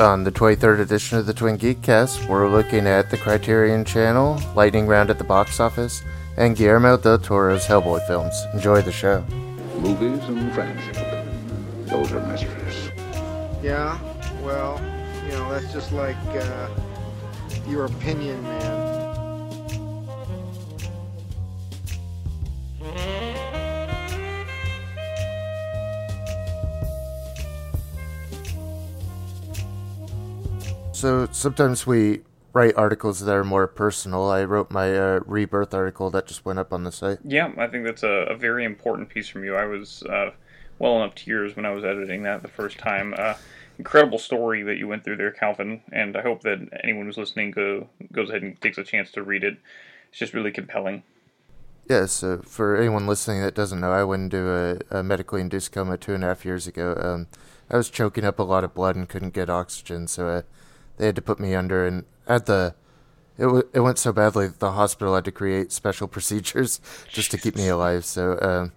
On the 23rd edition of the Twin Geekcast, we're looking at the Criterion Channel, lightning round at the box office, and Guillermo del Toro's Hellboy films. Enjoy the show. Movies and friendship. Those are mysteries. Yeah, well, you know, that's just like your opinion, man. So sometimes we write articles that are more personal. I wrote my Rebirth article that just went up on the site. Yeah, I think that's a very important piece from you. I was well enough to yours when I was editing that the first time. Incredible story that you went through there, Calvin, and I hope that anyone who's listening goes ahead and takes a chance to read it. It's just really compelling. Yeah, so for anyone listening that doesn't know, I went into a medically induced coma 2.5 years ago. I was choking up a lot of blood and couldn't get oxygen, so they had to put me under, and it went so badly that the hospital had to create special procedures just to keep me alive. So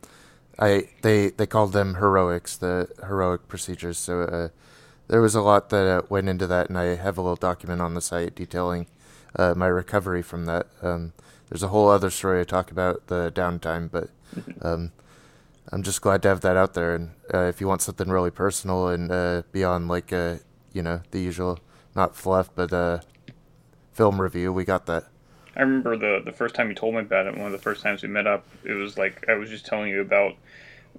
they called them heroics, the heroic procedures. So there was a lot that went into that, and I have a little document on the site detailing my recovery from that. There's a whole other story I talk about the downtime, but I'm just glad to have that out there. And if you want something really personal and beyond like the usual. Not fluff, but film review. We got that. I remember the first time you told me about it, one of the first times we met up, it was like I was just telling you about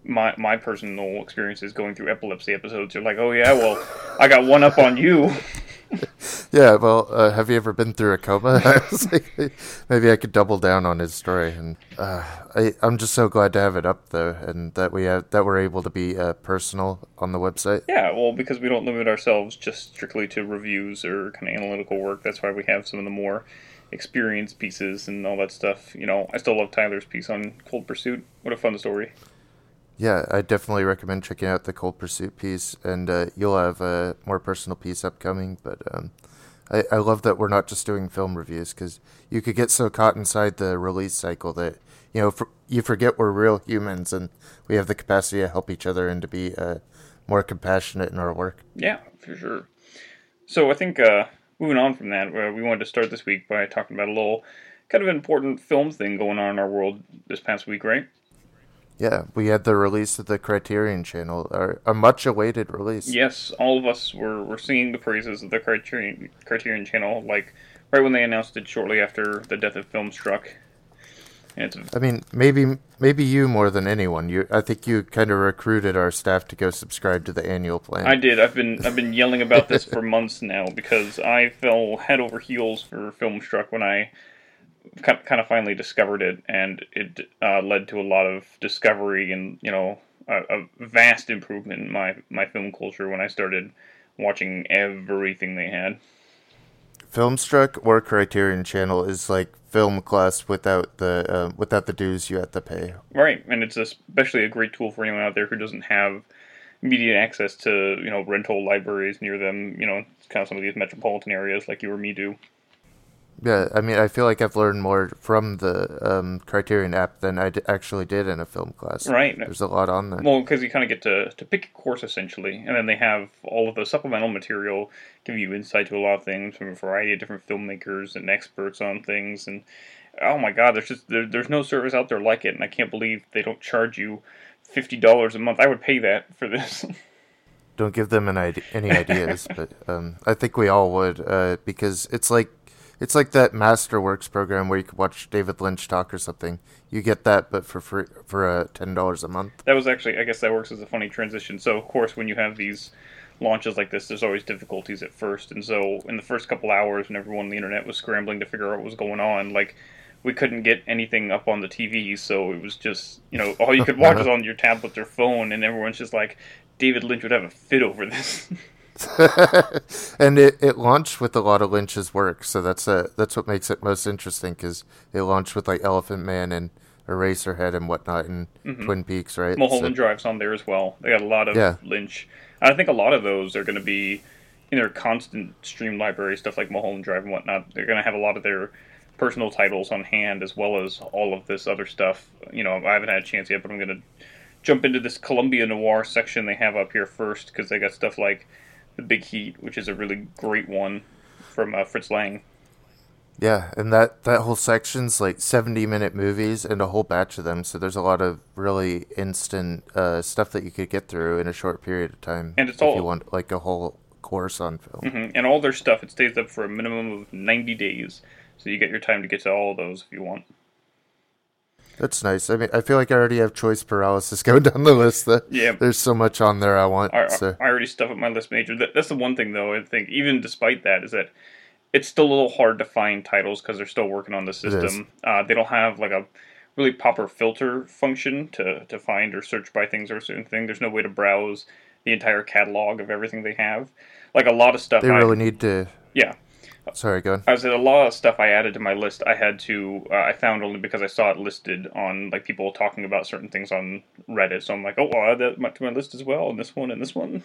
my personal experiences going through epilepsy episodes. You're like, oh yeah, well, I got one up on you. Yeah, well, have you ever been through a coma? I was like, maybe I could double down on his story. And I'm just so glad to have it up, though, and that we're able to be personal on the website. Yeah, well, because we don't limit ourselves just strictly to reviews or kind of analytical work. That's why we have some of the more experienced pieces and all that stuff. You know, I still love Tyler's piece on Cold Pursuit. What a fun story. Yeah, I definitely recommend checking out the Cold Pursuit piece, and you'll have a more personal piece upcoming, but I love that we're not just doing film reviews, because you could get so caught inside the release cycle that, you know, you forget we're real humans, and we have the capacity to help each other and to be more compassionate in our work. Yeah, for sure. So I think moving on from that, we wanted to start this week by talking about a little kind of important film thing going on in our world this past week, right? Yeah, we had the release of the Criterion Channel, a much-awaited release. Yes, all of us were singing the praises of the Criterion Channel, like, right when they announced it shortly after the death of Filmstruck. And I mean, maybe you more than anyone. I think you kind of recruited our staff to go subscribe to the annual plan. I did. I've been yelling about this for months now, because I fell head over heels for Filmstruck when I kind of finally discovered it, and it led to a lot of discovery and, you know, a vast improvement in my film culture when I started watching everything they had. Filmstruck or Criterion Channel is like film class without the dues you have to pay. Right, and it's especially a great tool for anyone out there who doesn't have immediate access to, you know, rental libraries near them, you know, kind of some of these metropolitan areas like you or me do. Yeah, I mean, I feel like I've learned more from the Criterion app than I actually did in a film class. Right. There's a lot on there. Well, because you kind of get to pick a course, essentially, and then they have all of the supplemental material, give you insight to a lot of things from a variety of different filmmakers and experts on things, and oh my god, there's no service out there like it, and I can't believe they don't charge you $50 a month. I would pay that for this. Don't give them any ideas, but I think we all would, because it's like, it's like that Masterworks program where you could watch David Lynch talk or something. You get that, but for free, for $10 a month. That was actually, I guess that works as a funny transition. So, of course, when you have these launches like this, there's always difficulties at first. And so in the first couple hours when everyone on the internet was scrambling to figure out what was going on, like, we couldn't get anything up on the TV. So it was just, you know, all you could watch was on your tablet or phone. And everyone's just like, David Lynch would have a fit over this. And it launched with a lot of Lynch's work, so that's what makes it most interesting, because it launched with like Elephant Man and Eraserhead and whatnot, and Twin Peaks, right? Mulholland Drive's on there as well. They got a lot of Lynch. I think a lot of those are going to be in their constant stream library, stuff like Mulholland Drive and whatnot. They're going to have a lot of their personal titles on hand, as well as all of this other stuff. You know, I haven't had a chance yet, but I'm going to jump into this Columbia Noir section they have up here first, because they got stuff like The Big Heat, which is a really great one from Fritz Lang. Yeah, and that whole section's like 70-minute movies and a whole batch of them, so there's a lot of really instant stuff that you could get through in a short period of time. And it's all, if you want like a whole course on film. Mm-hmm. And all their stuff, it stays up for a minimum of 90 days, so you get your time to get to all of those if you want. That's nice. I mean, I feel like I already have choice paralysis going down the list. Yeah. There's so much on there I want. I already stuff up my list major. That's the one thing, though, I think, even despite that, is that it's still a little hard to find titles because they're still working on the system. They don't have, like, a really proper filter function to find or search by things or a certain thing. There's no way to browse the entire catalog of everything they have. Like, a lot of stuff... They really need to... Yeah. Sorry, go on. I said a lot of stuff I added to my list I had to, I found only because I saw it listed on, like, people talking about certain things on Reddit. So I'm like, oh, I'll add that to my list as well, and this one, and this one.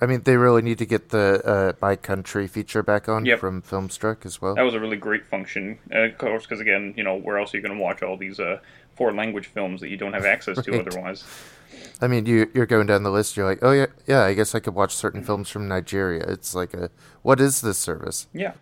I mean, they really need to get the My Country feature back on from Filmstruck as well. That was a really great function, of course, because, again, you know, where else are you going to watch all these foreign language films that you don't have access right. to otherwise? I mean, you're going down the list, you're like, oh, yeah, I guess I could watch certain films from Nigeria. It's like, what is this service? Yeah,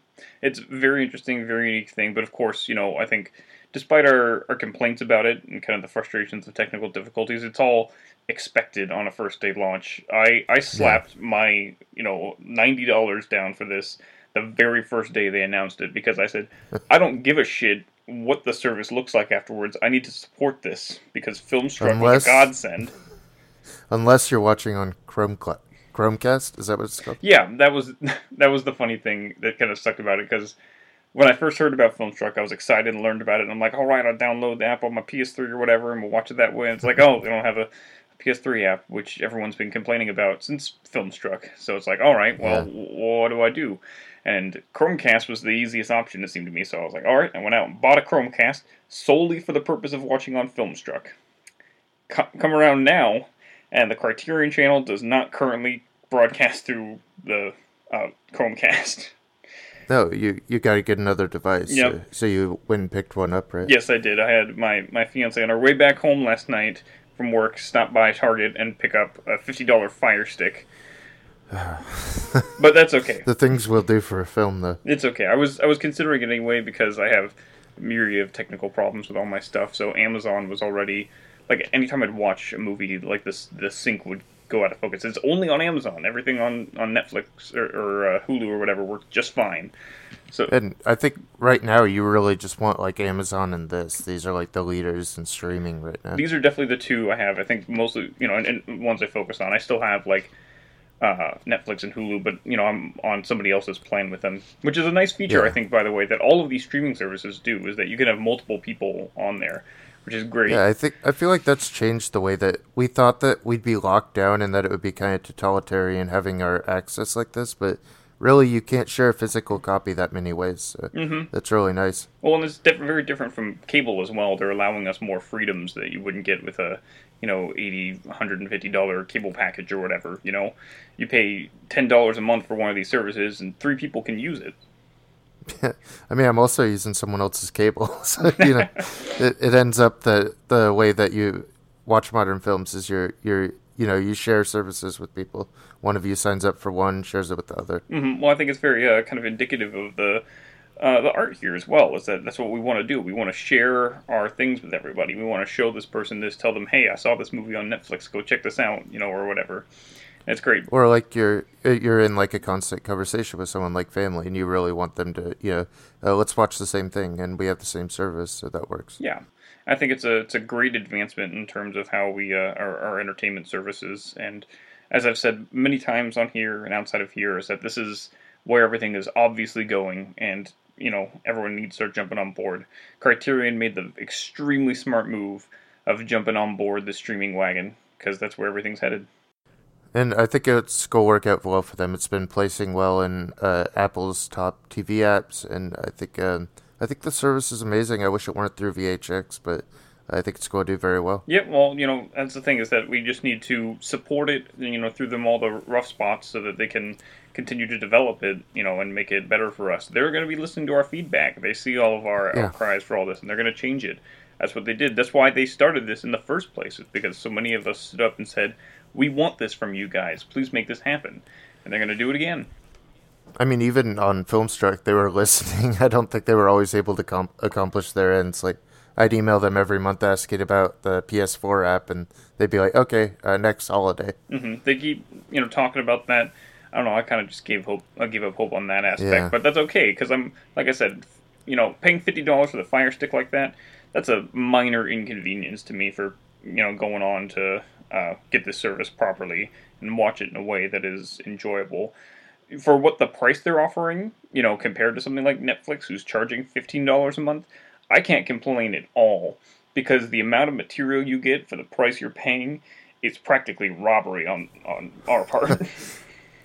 it's very interesting, very unique thing. But of course, you know, I think despite our complaints about it and kind of the frustrations of technical difficulties, it's all expected on a first-day launch. I slapped my, you know, $90 down for this the very first day they announced it because I said, I don't give a shit what the service looks like afterwards. I need to support this because Filmstruck was a godsend. Unless you're watching on Chromecast, is that what it's called? Yeah, that was the funny thing that kind of sucked about it, because when I first heard about Filmstruck, I was excited and learned about it, and I'm like, all right, I'll download the app on my PS3 or whatever, and we'll watch it that way. And it's like, oh, they don't have a PS3 app, which everyone's been complaining about since Filmstruck. So it's like, all right, well, what do I do? And Chromecast was the easiest option, it seemed to me, so I was like, all right, I went out and bought a Chromecast solely for the purpose of watching on Filmstruck. Come around now... And the Criterion Channel does not currently broadcast through the Chromecast. No, you got to get another device. Yep. So you went and picked one up, right? Yes, I did. I had my fiancée on our way back home last night from work stop by Target and pick up a $50 Fire Stick. But that's okay. The things we'll do for a film, though. It's okay. I was considering it anyway because I have a myriad of technical problems with all my stuff. So Amazon was already... Like, anytime I'd watch a movie like this, the sync would go out of focus. It's only on Amazon. Everything on Netflix or Hulu or whatever works just fine. So, and I think right now you really just want, like, Amazon and this. These are, like, the leaders in streaming right now. These are definitely the two I have. I think mostly, you know, and ones I focus on. I still have, like, Netflix and Hulu, but, you know, I'm on somebody else's plan with them, which is a nice feature, I think, by the way, that all of these streaming services do, is that you can have multiple people on there. Which is great. Yeah, I feel like that's changed the way that we thought that we'd be locked down and that it would be kind of totalitarian having our access like this, but really you can't share a physical copy that many ways. So that's really nice. Well, and it's very different from cable as well. They're allowing us more freedoms that you wouldn't get with a, you know, $80, $150 cable package or whatever. You know, you pay $10 a month for one of these services and three people can use it. I mean, I'm also using someone else's cable, so, you know, it ends up that the way that you watch modern films is you share services with people. One of you signs up for one, shares it with the other. Mm-hmm. Well, I think it's very kind of indicative of the art here as well, is that that's what we want to do. We want to share our things with everybody. We want to show this person this, tell them, hey, I saw this movie on Netflix, go check this out, you know, or whatever. It's great. Or like you're in like a constant conversation with someone like family and you really want them to, you know, let's watch the same thing and we have the same service, so that works. Yeah. I think it's a great advancement in terms of how we our entertainment services, and as I've said many times on here and outside of here, is that this is where everything is obviously going, and, you know, everyone needs to start jumping on board. Criterion made the extremely smart move of jumping on board the streaming wagon because that's where everything's headed. And I think it's going to work out well for them. It's been placing well in Apple's top TV apps, and I think the service is amazing. I wish it weren't through VHX, but I think it's going to do very well. Yeah, well, you know, that's the thing, is that we just need to support it, you know, through them all the rough spots so that they can continue to develop it, you know, and make it better for us. They're going to be listening to our feedback. They see all of our cries for all this, and they're going to change it. That's what they did. That's why they started this in the first place, is because so many of us stood up and said, we want this from you guys. Please make this happen. and they're going to do it again. I mean, even on Filmstruck, they were listening. I don't think they were always able to accomplish their ends. Like, I'd email them every month asking about the PS4 app, and they'd be like, okay, next holiday. Mm-hmm. They keep, talking about that. I don't know, I kind of just gave up hope on that aspect. Yeah. But that's okay, because I'm, like I said, paying $50 for the Fire Stick like that, that's a minor inconvenience to me for, going on to get this service properly and watch it in a way that is enjoyable. For what the price they're offering, compared to something like Netflix, who's charging $15 a month, I can't complain at all, because the amount of material you get for the price you're paying is practically robbery on our part.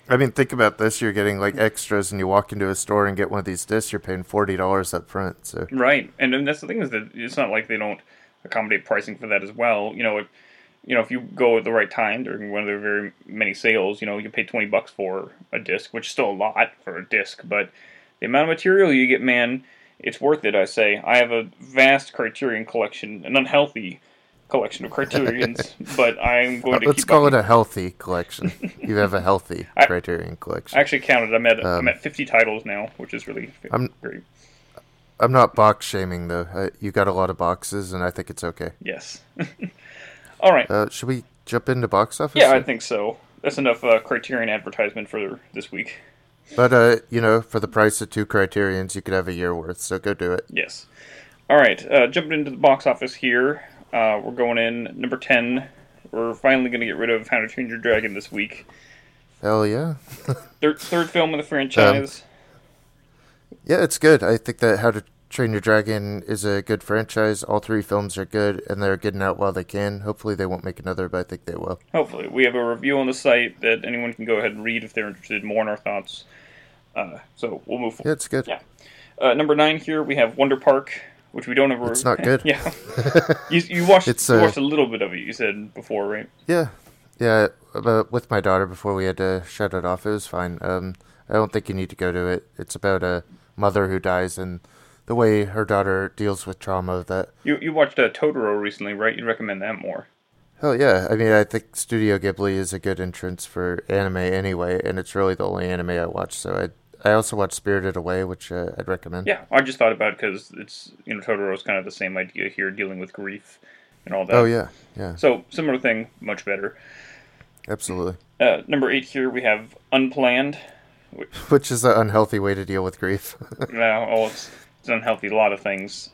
I mean, think about this. You're getting, extras, and you walk into a store and get one of these discs, you're paying $40 up front. So. Right, and that's the thing, is that it's not like they don't accommodate pricing for that as well. If you go at the right time during one of their very many sales, you pay $20 for a disc, which is still a lot for a disc, but the amount of material you get, man, it's worth it, I say. I have a vast Criterion collection, an unhealthy collection of Criterions, but I'm going to Let's call it a healthy collection. You have a healthy Criterion collection. I actually counted. I'm at 50 titles now, which is really great. I'm not box shaming, though. You got a lot of boxes, and I think it's okay. Yes. All right. Should we jump into box office? Yeah, I think so. That's enough Criterion advertisement for this week. But, for the price of two Criterions, you could have a year worth, so go do it. Yes. All right, jumping into the box office here. We're going in number 10. We're finally going to get rid of How to Train Your Dragon this week. Hell yeah. third film of the franchise. Yeah, it's good. I think that How to Train Your Dragon is a good franchise. All three films are good, and they're getting out while they can. Hopefully they won't make another, but I think they will. Hopefully. We have a review on the site that anyone can go ahead and read if they're interested more in our thoughts. So we'll move forward. Yeah, it's good. Yeah. Number 9 here, we have Wonder Park, which we don't ever... It's not good. Yeah. You watched a little bit of it, you said before, right? Yeah. Yeah, with my daughter before we had to shut it off. It was fine. I don't think you need to go to it. It's about a mother who dies and the way her daughter deals with trauma. That you watched Totoro recently, right? You'd recommend that more. Hell yeah. I mean, I think Studio Ghibli is a good entrance for anime anyway, and it's really the only anime I watch, so I also watched Spirited Away, which I'd recommend. Yeah, I just thought about it because it's, Totoro's kind of the same idea here, dealing with grief and all that. Oh, yeah, yeah. So, similar thing, much better. Absolutely. Number 8 here, we have Unplanned. Which is an unhealthy way to deal with grief. No, it's unhealthy, a lot of things.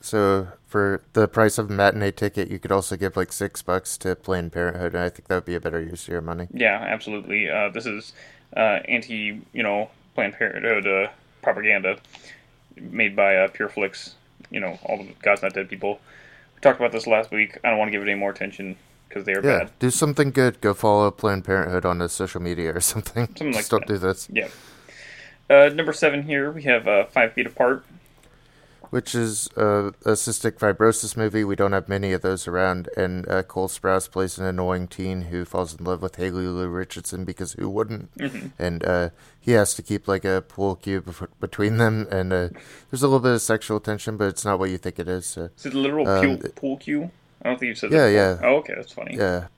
So, for the price of a matinee ticket, you could also give $6 to Planned Parenthood, and I think that would be a better use of your money. Yeah, absolutely. This is anti, Planned Parenthood propaganda made by Pureflix, all the God's Not Dead people. We talked about this last week. I don't want to give it any more attention because they are bad. Yeah, do something good. Go follow Planned Parenthood on the social media or something. Just don't do this. Yeah. Number 7 here, we have 5 Feet Apart. Which is a cystic fibrosis movie. We don't have many of those around. And Cole Sprouse plays an annoying teen who falls in love with Haley Lou Richardson, because who wouldn't? Mm-hmm. And he has to keep a pool cue between them. And there's a little bit of sexual tension, but it's not what you think it is. So. Is it a literal pool cue? I don't think you said that. Yeah, before. Yeah. Oh, okay, that's funny. Yeah.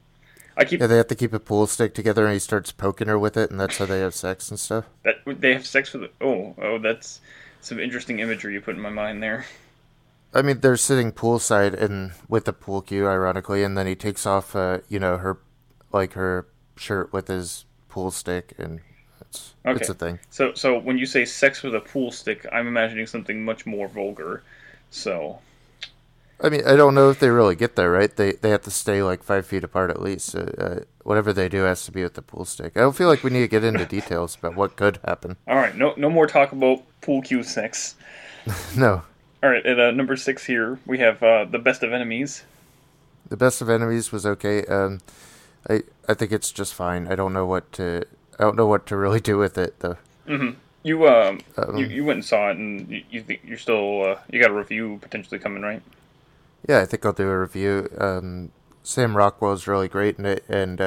They have to keep a pool stick together, and he starts poking her with it, and that's how they have sex and stuff. They have sex with it? Oh, that's... Some interesting imagery you put in my mind there. I mean, they're sitting poolside and with a pool cue, ironically, and then he takes off, her shirt with his pool stick, and it's a thing. So when you say sex with a pool stick, I'm imagining something much more vulgar. So, I mean, I don't know if they really get there, right? They have to stay 5 feet apart at least. Whatever they do has to be with the pool stick. I don't feel like we need to get into details about what could happen. All right, no more talk about pool cue sex. No. All right, at number 6 here, we have The Best of Enemies. The Best of Enemies was okay. I think it's just fine. I don't know what to really do with it though. Mm-hmm. You went and saw it, and you're still you got a review potentially coming, right? Yeah, I think I'll do a review. Sam Rockwell is really great in it, and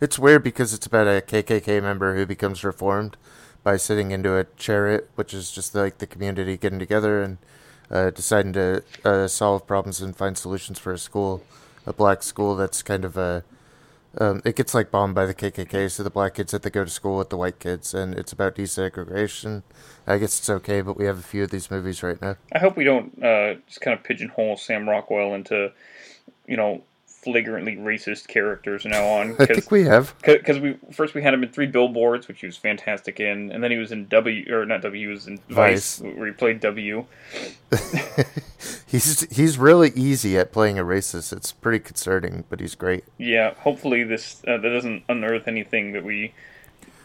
it's weird because it's about a KKK member who becomes reformed by sitting into a chariot, which is just the community getting together and deciding to solve problems and find solutions for a school, a black school that's kind of It gets like bombed by the KKK, so the black kids have to go to school with the white kids, and it's about desegregation. I guess it's okay, but we have a few of these movies right now. I hope we don't just kind of pigeonhole Sam Rockwell into, you know, flagrantly racist characters now on. I think we have. Because we had him in 3 Billboards, which he was fantastic in, and then he was in Vice, where he played W. He's really easy at playing a racist. It's pretty concerning, but he's great. Yeah, hopefully this that doesn't unearth anything that we,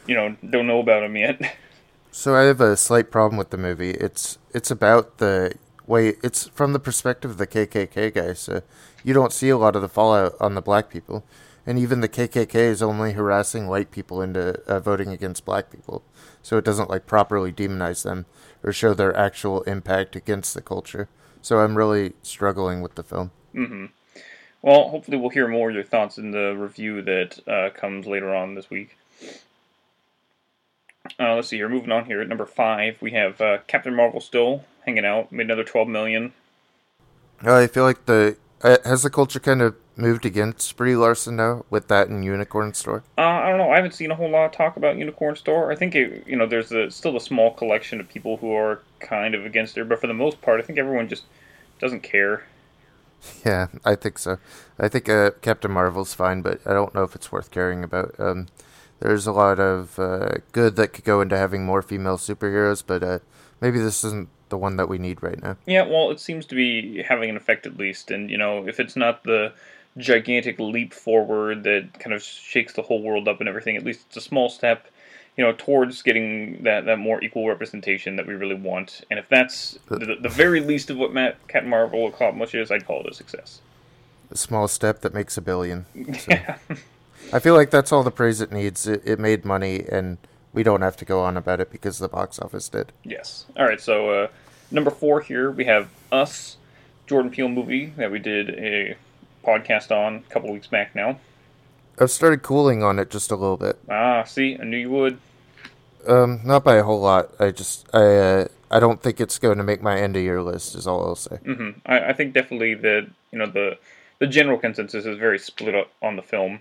you know, don't know about him yet. So I have a slight problem with the movie. It's about the way it's from the perspective of the KKK guy, so you don't see a lot of the fallout on the black people. And even the KKK is only harassing white people into voting against black people. So it doesn't, like, properly demonize them or show their actual impact against the culture. So I'm really struggling with the film. Mm-hmm. Well, hopefully we'll hear more of your thoughts in the review that comes later on this week. Let's see here. Moving on here. At number 5, we have Captain Marvel still hanging out. Made another $12 million. I feel like has the culture kind of moved against Brie Larson now with that in Unicorn Store? I don't know. I haven't seen a whole lot of talk about Unicorn Store. I think, there's still a small collection of people who are kind of against her, but for the most part, I think everyone just doesn't care. Yeah, I think so. I think Captain Marvel's fine, but I don't know if it's worth caring about. There's a lot of good that could go into having more female superheroes, but maybe this isn't the one that we need right now. Yeah, well, it seems to be having an effect at least, and, you know, if it's not the gigantic leap forward that kind of shakes the whole world up and everything, at least it's a small step, you know, towards getting that more equal representation that we really want, and if that's the very least of what Captain Marvel accomplishes, I'd call it a success. A small step that makes $1 billion. So. Yeah. I feel like that's all the praise it needs. It made money, and we don't have to go on about it because the box office did. Yes. All right, so number 4 here, we have Us, Jordan Peele movie that we did a podcast on a couple weeks back now. I've started cooling on it just a little bit. Ah, see, I knew you would. Not by a whole lot. I don't think it's going to make my end-of-year list is all I'll say. Mm-hmm. I think definitely that, you know, the general consensus is very split up on the film.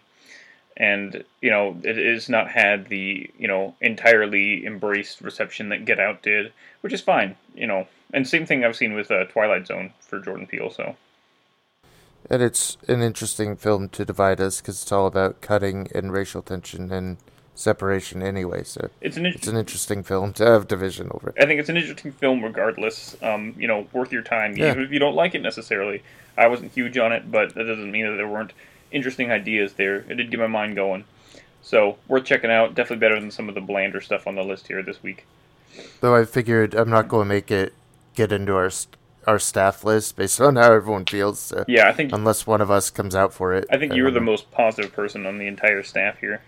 And, you know, it has not had the, you know, entirely embraced reception that Get Out did, which is fine, you know. And same thing I've seen with Twilight Zone for Jordan Peele, so. And it's an interesting film to divide us, because it's all about cutting and racial tension and separation anyway, so. It's an interesting film to have division over. I think it's an interesting film regardless, you know, worth your time, yeah. Even if you don't like it necessarily. I wasn't huge on it, but that doesn't mean that there weren't interesting ideas there. It did get my mind going. So, worth checking out. Definitely better than some of the blander stuff on the list here this week. Though I figured I'm not going to make it get into our staff list based on how everyone feels. So yeah, I think... Unless one of us comes out for it. I think you were the most positive person on the entire staff here.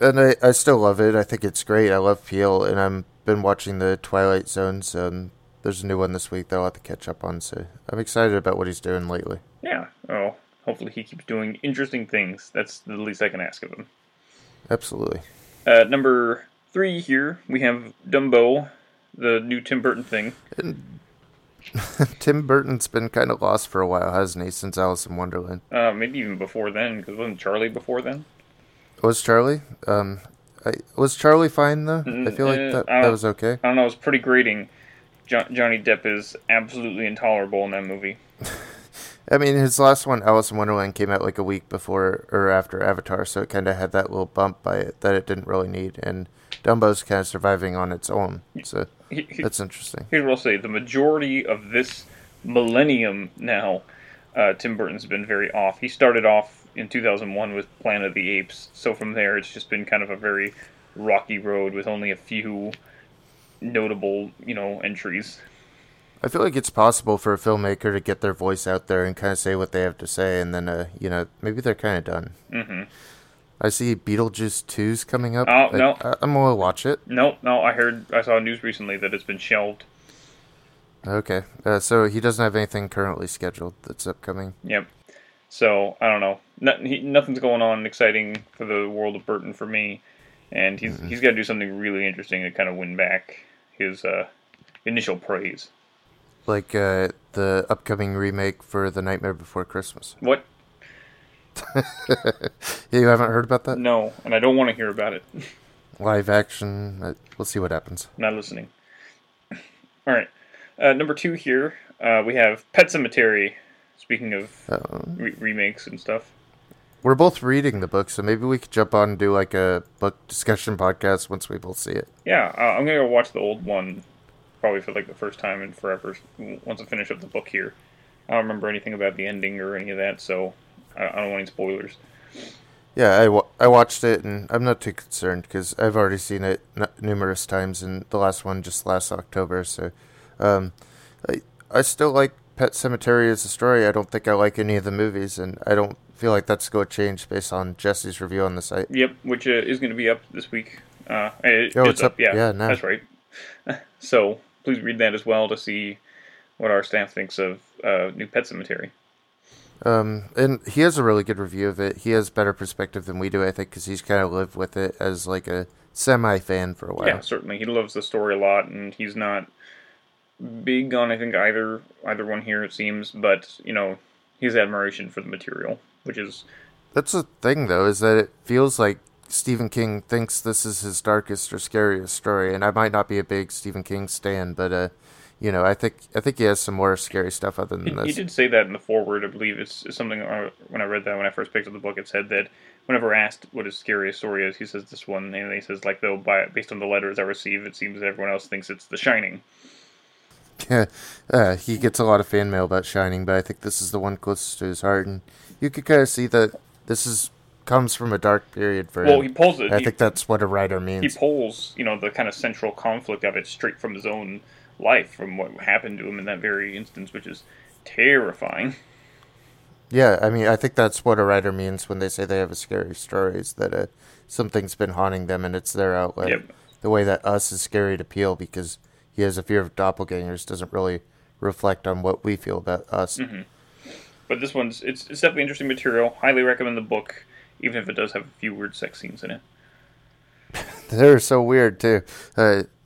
And I still love it. I think it's great. I love Peele, and I've been watching the Twilight Zones. There's a new one this week that I'll have to catch up on, so I'm excited about what he's doing lately. Yeah. Oh, hopefully he keeps doing interesting things. That's the least I can ask of him. Absolutely. Number 3 here, we have Dumbo, the new Tim Burton thing. And Tim Burton's been kind of lost for a while, hasn't he, since Alice in Wonderland? Maybe even before then, because wasn't Charlie before then? Was Charlie? Was Charlie fine, though? I feel like that was okay. I don't know, it was pretty grating. Johnny Depp is absolutely intolerable in that movie. I mean, his last one, Alice in Wonderland, came out like a week before or after Avatar, so it kind of had that little bump by it that it didn't really need, and Dumbo's kind of surviving on its own, so that's interesting. Here's what I'll say. The majority of this millennium now, Tim Burton's been very off. He started off in 2001 with Planet of the Apes, so from there it's just been kind of a very rocky road with only a few notable, you know, entries. I feel like it's possible for a filmmaker to get their voice out there and kind of say what they have to say, and then, you know, maybe they're kind of done. Mm-hmm. I see Beetlejuice 2's coming up. Oh, no. I'm going to watch it. No, I saw news recently that it's been shelved. Okay, so he doesn't have anything currently scheduled that's upcoming. Yep. So, I don't know. Nothing's going on exciting for the world of Burton for me, and he's got to do something really interesting to kind of win back his initial praise. Like the upcoming remake for The Nightmare Before Christmas. What? You haven't heard about that? No, and I don't want to hear about it. Live action. We'll see what happens. Not listening. All right. Number two here, we have Pet Sematary. Speaking of remakes and stuff. We're both reading the book, so maybe we could jump on and do like a book discussion podcast once we both see it. Yeah, I'm going to go watch the old one probably for like the first time in forever once I finish up the book here. I don't remember anything about the ending or any of that, so I don't want any spoilers. Yeah, I watched it, and I'm not too concerned because I've already seen it numerous times, and the last one just last October, so I still like Pet Sematary as a story. I don't think I like any of the movies, and I don't feel like that's going to change based on Jesse's review on the site. Yep, which is going to be up this week. It's up. Yeah, now. That's right. So please read that as well to see what our staff thinks of New Pet Sematary. And he has a really good review of it. He has better perspective than we do, I think, because he's kind of lived with it as like a semi-fan for a while. Yeah, certainly. He loves the story a lot, and he's not big on, I think, either one here, it seems. But, you know, his admiration for the material, which is... That's the thing, though, is that it feels like Stephen King thinks this is his darkest or scariest story. And I might not be a big Stephen King stan, but... You know, I think he has some more scary stuff other than this. He did say that in the foreword, I believe. It's something, when I read that, when I first picked up the book, it said that whenever asked what his scariest story is, he says this one, and he says, like, though, based on the letters I receive, it seems that everyone else thinks it's The Shining. Yeah, he gets a lot of fan mail about Shining, but I think this is the one closest to his heart, and you could kind of see that this comes from a dark period for him. Well, he pulls it. I think that's what a writer means. He pulls, you know, the kind of central conflict of it straight from his own life, from what happened to him in that very instance, which is terrifying. Yeah, I mean, I think that's what a writer means when they say they have a scary story, is that something's been haunting them and it's their outlet. Yep. The way that Us is scary to Peele because he has a fear of doppelgangers doesn't really reflect on what we feel about Us. Mm-hmm. But this one's, it's definitely interesting material. Highly recommend the book, even if it does have a few weird sex scenes in it. They're so weird, too.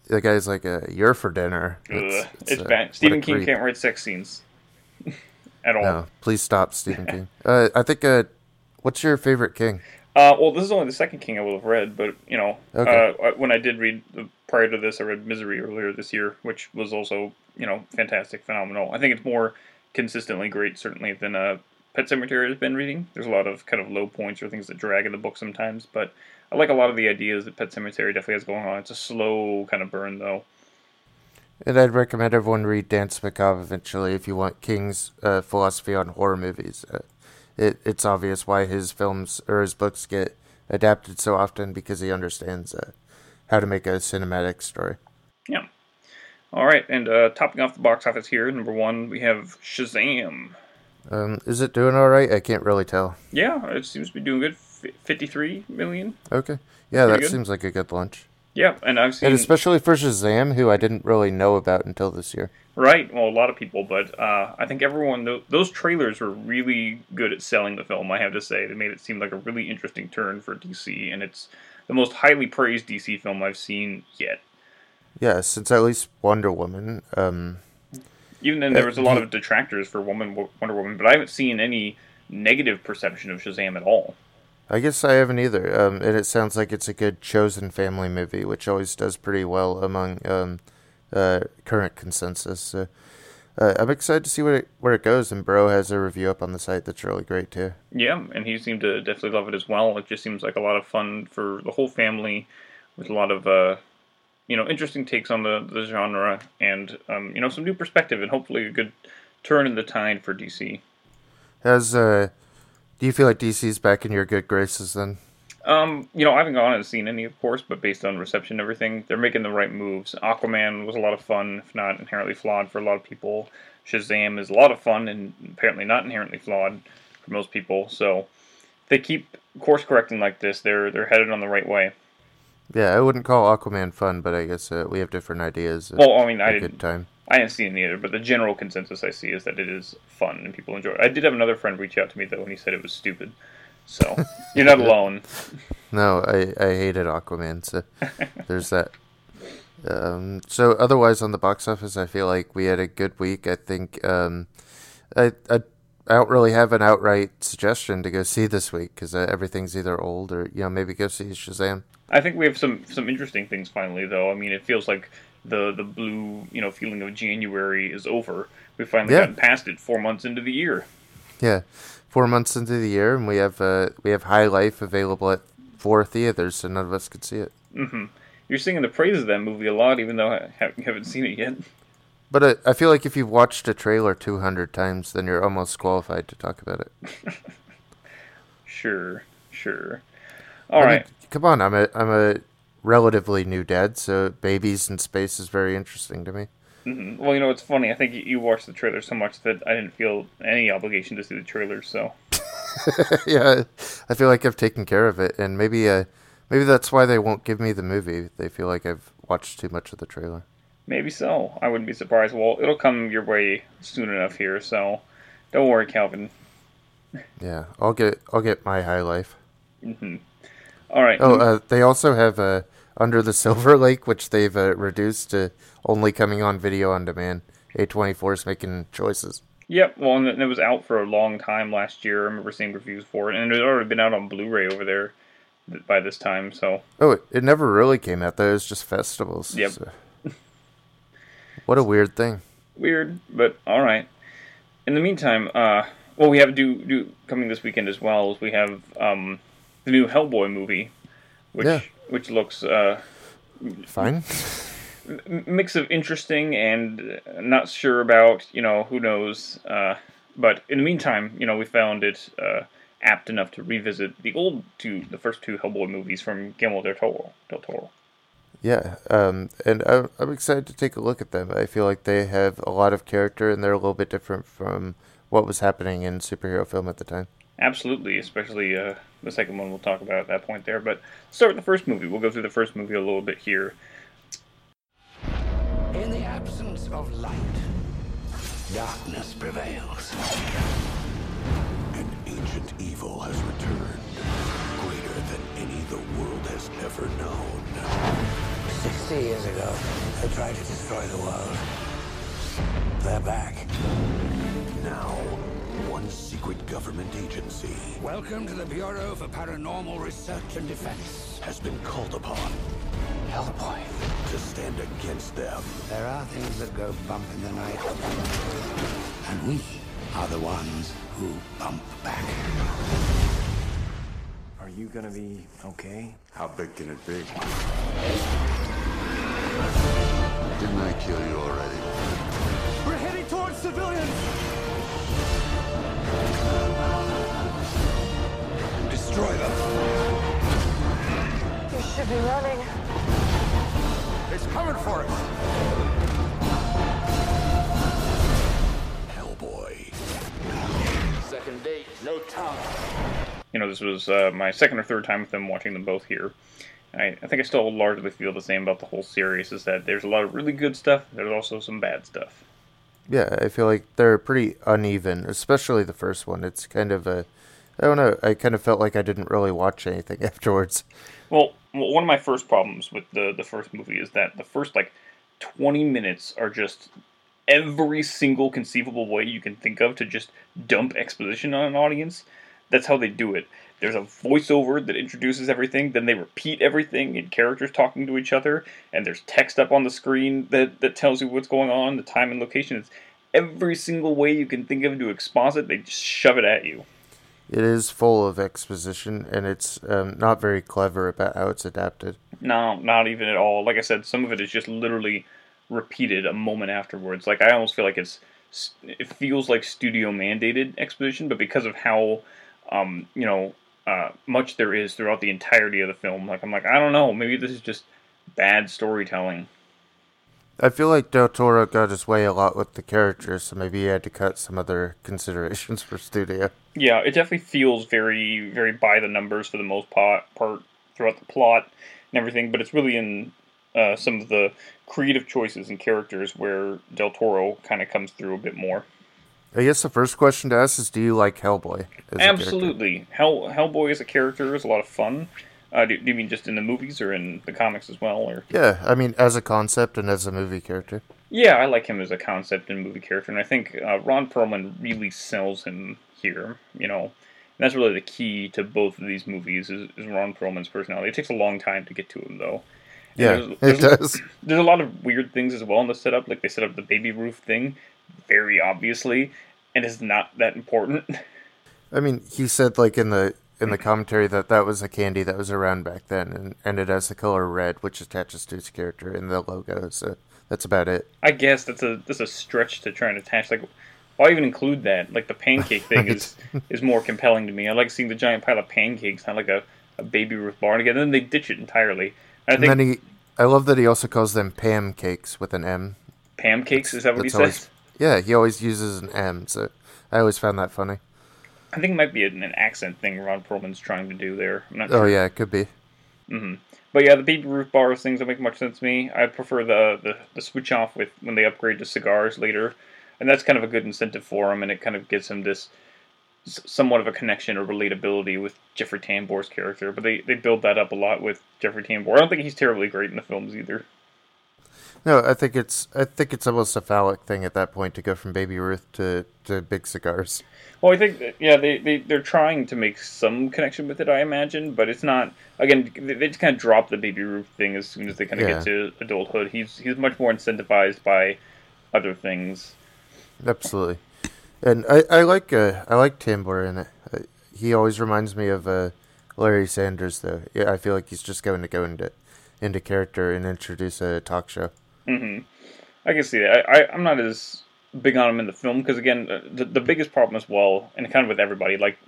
The guy's like, you're for dinner. It's bad. Stephen King creep. Can't write sex scenes at all. No, please stop, Stephen King. I think, what's your favorite King? Well, this is only the second King I will have read, but, you know, okay. When I did read, prior to this, I read Misery earlier this year, which was also, you know, fantastic, phenomenal. I think it's more consistently great, certainly, than Pet Sematary has been reading. There's a lot of kind of low points or things that drag in the book sometimes, but I like a lot of the ideas that Pet Sematary definitely has going on. It's a slow kind of burn, though. And I'd recommend everyone read Dan Smikov eventually if you want King's philosophy on horror movies. It's obvious why his films or his books get adapted so often because he understands how to make a cinematic story. Yeah. All right, and topping off the box office here, number one, we have Shazam. Is it doing all right? I can't really tell. Yeah, it seems to be doing good. 53 million. Okay. Yeah, pretty that good. Seems like a good launch. Yeah, and I've seen... And especially for Shazam, who I didn't really know about until this year. Right. Well, a lot of people, but I think everyone... Those trailers were really good at selling the film, I have to say. They made it seem like a really interesting turn for DC, and it's the most highly praised DC film I've seen yet. Yeah, since at least Wonder Woman. Even then, there was a lot of detractors for Wonder Woman, but I haven't seen any negative perception of Shazam at all. I guess I haven't either, and it sounds like it's a good chosen family movie, which always does pretty well among current consensus. So, I'm excited to see where it goes, and Bro has a review up on the site that's really great, too. Yeah, and he seemed to definitely love it as well. It just seems like a lot of fun for the whole family, with a lot of interesting takes on the genre, and some new perspective, and hopefully a good turn in the tide for DC. Do you feel like DC's back in your good graces then? I haven't gone and seen any, of course, but based on reception and everything, they're making the right moves. Aquaman was a lot of fun, if not inherently flawed for a lot of people. Shazam is a lot of fun and apparently not inherently flawed for most people. So if they keep course correcting like this, they're headed on the right way. Yeah, I wouldn't call Aquaman fun, but I guess we have different ideas. Well, I mean, I haven't seen it either, but the general consensus I see is that it is fun and people enjoy it. I did have another friend reach out to me, though, and he said it was stupid. So, you're not alone. No, I hated Aquaman, so there's that. So, otherwise, on the box office, I feel like we had a good week. I think I I don't really have an outright suggestion to go see this week because everything's either old or, you know, maybe go see Shazam. I think we have some interesting things finally, though. I mean, it feels like the blue, you know, feeling of January is over. We've finally gotten past it 4 months into the year. Yeah, 4 months into the year, and we have High Life available at 4 theaters, so none of us could see it. Mm-hmm. You're singing the praises of that movie a lot, even though you haven't seen it yet. But I feel like if you've watched a trailer 200 times, then you're almost qualified to talk about it. Sure. All right. Come on, I'm a relatively new dad, so babies in space is very interesting to me. Mm-hmm. Well, you know, it's funny. I think you watched the trailer so much that I didn't feel any obligation to see the trailer, so. Yeah, I feel like I've taken care of it, and maybe that's why they won't give me the movie. They feel like I've watched too much of the trailer. Maybe so. I wouldn't be surprised. Well, it'll come your way soon enough here, so don't worry, Calvin. Yeah, I'll get my High Life. Mm-hmm. All right. Oh, they also have Under the Silver Lake, which they've reduced to only coming on video on demand. A24 is making choices. Yep, well, and it was out for a long time last year. I remember seeing reviews for it, and it had already been out on Blu-ray over there by this time, so... Oh, it never really came out, though. It was just festivals. Yep. So. What a weird thing. Weird, but all right. In the meantime, we have do coming this weekend as well. We have the new Hellboy movie, which looks fine. Mix of interesting and not sure about. You know, who knows. But in the meantime, you know, we found it apt enough to revisit the first two Hellboy movies from Guillermo del Toro. Yeah, and I'm excited to take a look at them. I feel like they have a lot of character, and they're a little bit different from what was happening in superhero film at the time. Absolutely, especially the second one we'll talk about at that point there. But let's start with the first movie. We'll go through the first movie a little bit here. In the absence of light, darkness prevails. An ancient evil has returned, greater than any the world has ever known. 60 years ago, they tried to destroy the world. They're back. Now, one secret government agency... Welcome to the Bureau for Paranormal Research and Defense. ...has been called upon... Hellboy. ...to stand against them. There are things that go bump in the night. And we are the ones who bump back. Are you gonna be okay? How big can it be? Didn't I kill you already? We're heading towards civilians! Destroy them! You should be running. It's coming for us! Hellboy. Second date, no tongue. You know, this was my second or third time with them, watching them both here. I think I still largely feel the same about the whole series, is that there's a lot of really good stuff, there's also some bad stuff. Yeah, I feel like they're pretty uneven, especially the first one. It's kind of a... I don't know, I kind of felt like I didn't really watch anything afterwards. Well, one of my first problems with the first movie is that the first, 20 minutes are just every single conceivable way you can think of to just dump exposition on an audience. That's how they do it. There's a voiceover that introduces everything, then they repeat everything, and characters talking to each other, and there's text up on the screen that tells you what's going on, the time and location. It's every single way you can think of to exposit, they just shove it at you. It is full of exposition, and it's not very clever about how it's adapted. No, not even at all. Like I said, some of it is just literally repeated a moment afterwards. I almost feel like it feels like studio-mandated exposition, but because of how, much there is throughout the entirety of the film. I don't know, maybe this is just bad storytelling. I feel like Del Toro got his way a lot with the characters, so maybe he had to cut some other considerations for studio. Yeah, it definitely feels very, very by the numbers for the most part throughout the plot and everything, but it's really in some of the creative choices and characters where Del Toro kind of comes through a bit more. I guess the first question to ask is, do you like Hellboy? Absolutely. Hellboy as a character is a lot of fun. Do you mean just in the movies or in the comics as well? Or? Yeah, I mean as a concept and as a movie character. Yeah, I like him as a concept and movie character, and I think Ron Perlman really sells him here, you know. And that's really the key to both of these movies is Ron Perlman's personality. It takes a long time to get to him, though. Yeah, it does. There's a lot of weird things as well in the setup. Like, they set up the baby roof thing, very obviously, and it's not that important. I mean, he said, like, in the commentary that was a candy that was around back then, and ended as the color red, which attaches to his character in the logo, so that's about it. I guess that's a stretch to try and attach, like... Why even include that? Like, the pancake thing is more compelling to me. I like seeing the giant pile of pancakes, not like a baby roof bar. And again, then they ditch it entirely. I love that he also calls them Pam cakes with an M. Pam cakes? Is that what he says? Yeah, he always uses an M, so I always found that funny. I think it might be an accent thing Ron Perlman's trying to do there. I'm not sure. Oh, yeah, it could be. Mm-hmm. But yeah, the baby roof bars things don't make much sense to me. I prefer the switch off with when they upgrade to cigars later. And that's kind of a good incentive for him, and it kind of gives him this somewhat of a connection or relatability with Jeffrey Tambor's character. But they build that up a lot with Jeffrey Tambor. I don't think he's terribly great in the films either. No, I think it's almost a phallic thing at that point to go from Baby Ruth to big cigars. Well, I think that, yeah, they're trying to make some connection with it, I imagine, but it's not. Again, they just kind of drop the Baby Ruth thing as soon as they kind of get to adulthood. He's much more incentivized by other things. Absolutely, and I like Tambor in it. He always reminds me of Larry Sanders, though. Yeah, I feel like he's just going to go into character and introduce a talk show. Mm-hmm. I can see that. I'm not as big on him in the film because, again, the biggest problem as well, and kind of with everybody, like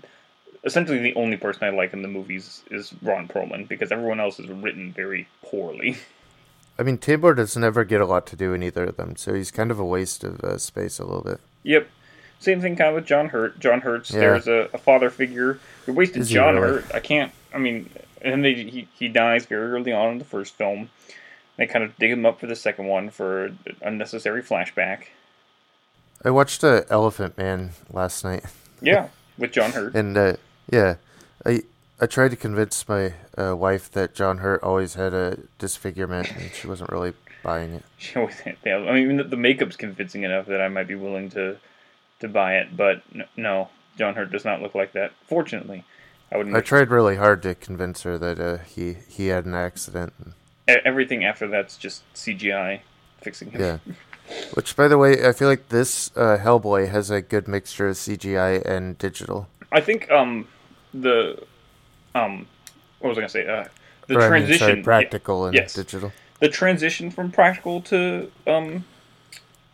essentially the only person I like in the movies is Ron Perlman because everyone else is written very poorly. I mean, Tambor doesn't ever get a lot to do in either of them, so he's kind of a waste of space a little bit. Yep. Same thing kind of with John Hurt. John Hurt's there's a father figure. They wasted John Hurt. And he dies very early on in the first film. They kind of dig him up for the second one for unnecessary flashback. I watched Elephant Man last night. Yeah, with John Hurt. And, I tried to convince my wife that John Hurt always had a disfigurement, and she wasn't really buying it. She always had, yeah, I mean, the makeup's convincing enough that I might be willing to buy it, but no, John Hurt does not look like that. Fortunately, I wouldn't. I tried really hard to convince her that he had an accident. Everything after that's just CGI fixing him. Yeah. Which, by the way, I feel like this Hellboy has a good mixture of CGI and digital. I think what was I going to say? Transition. Practical and digital. The transition from practical to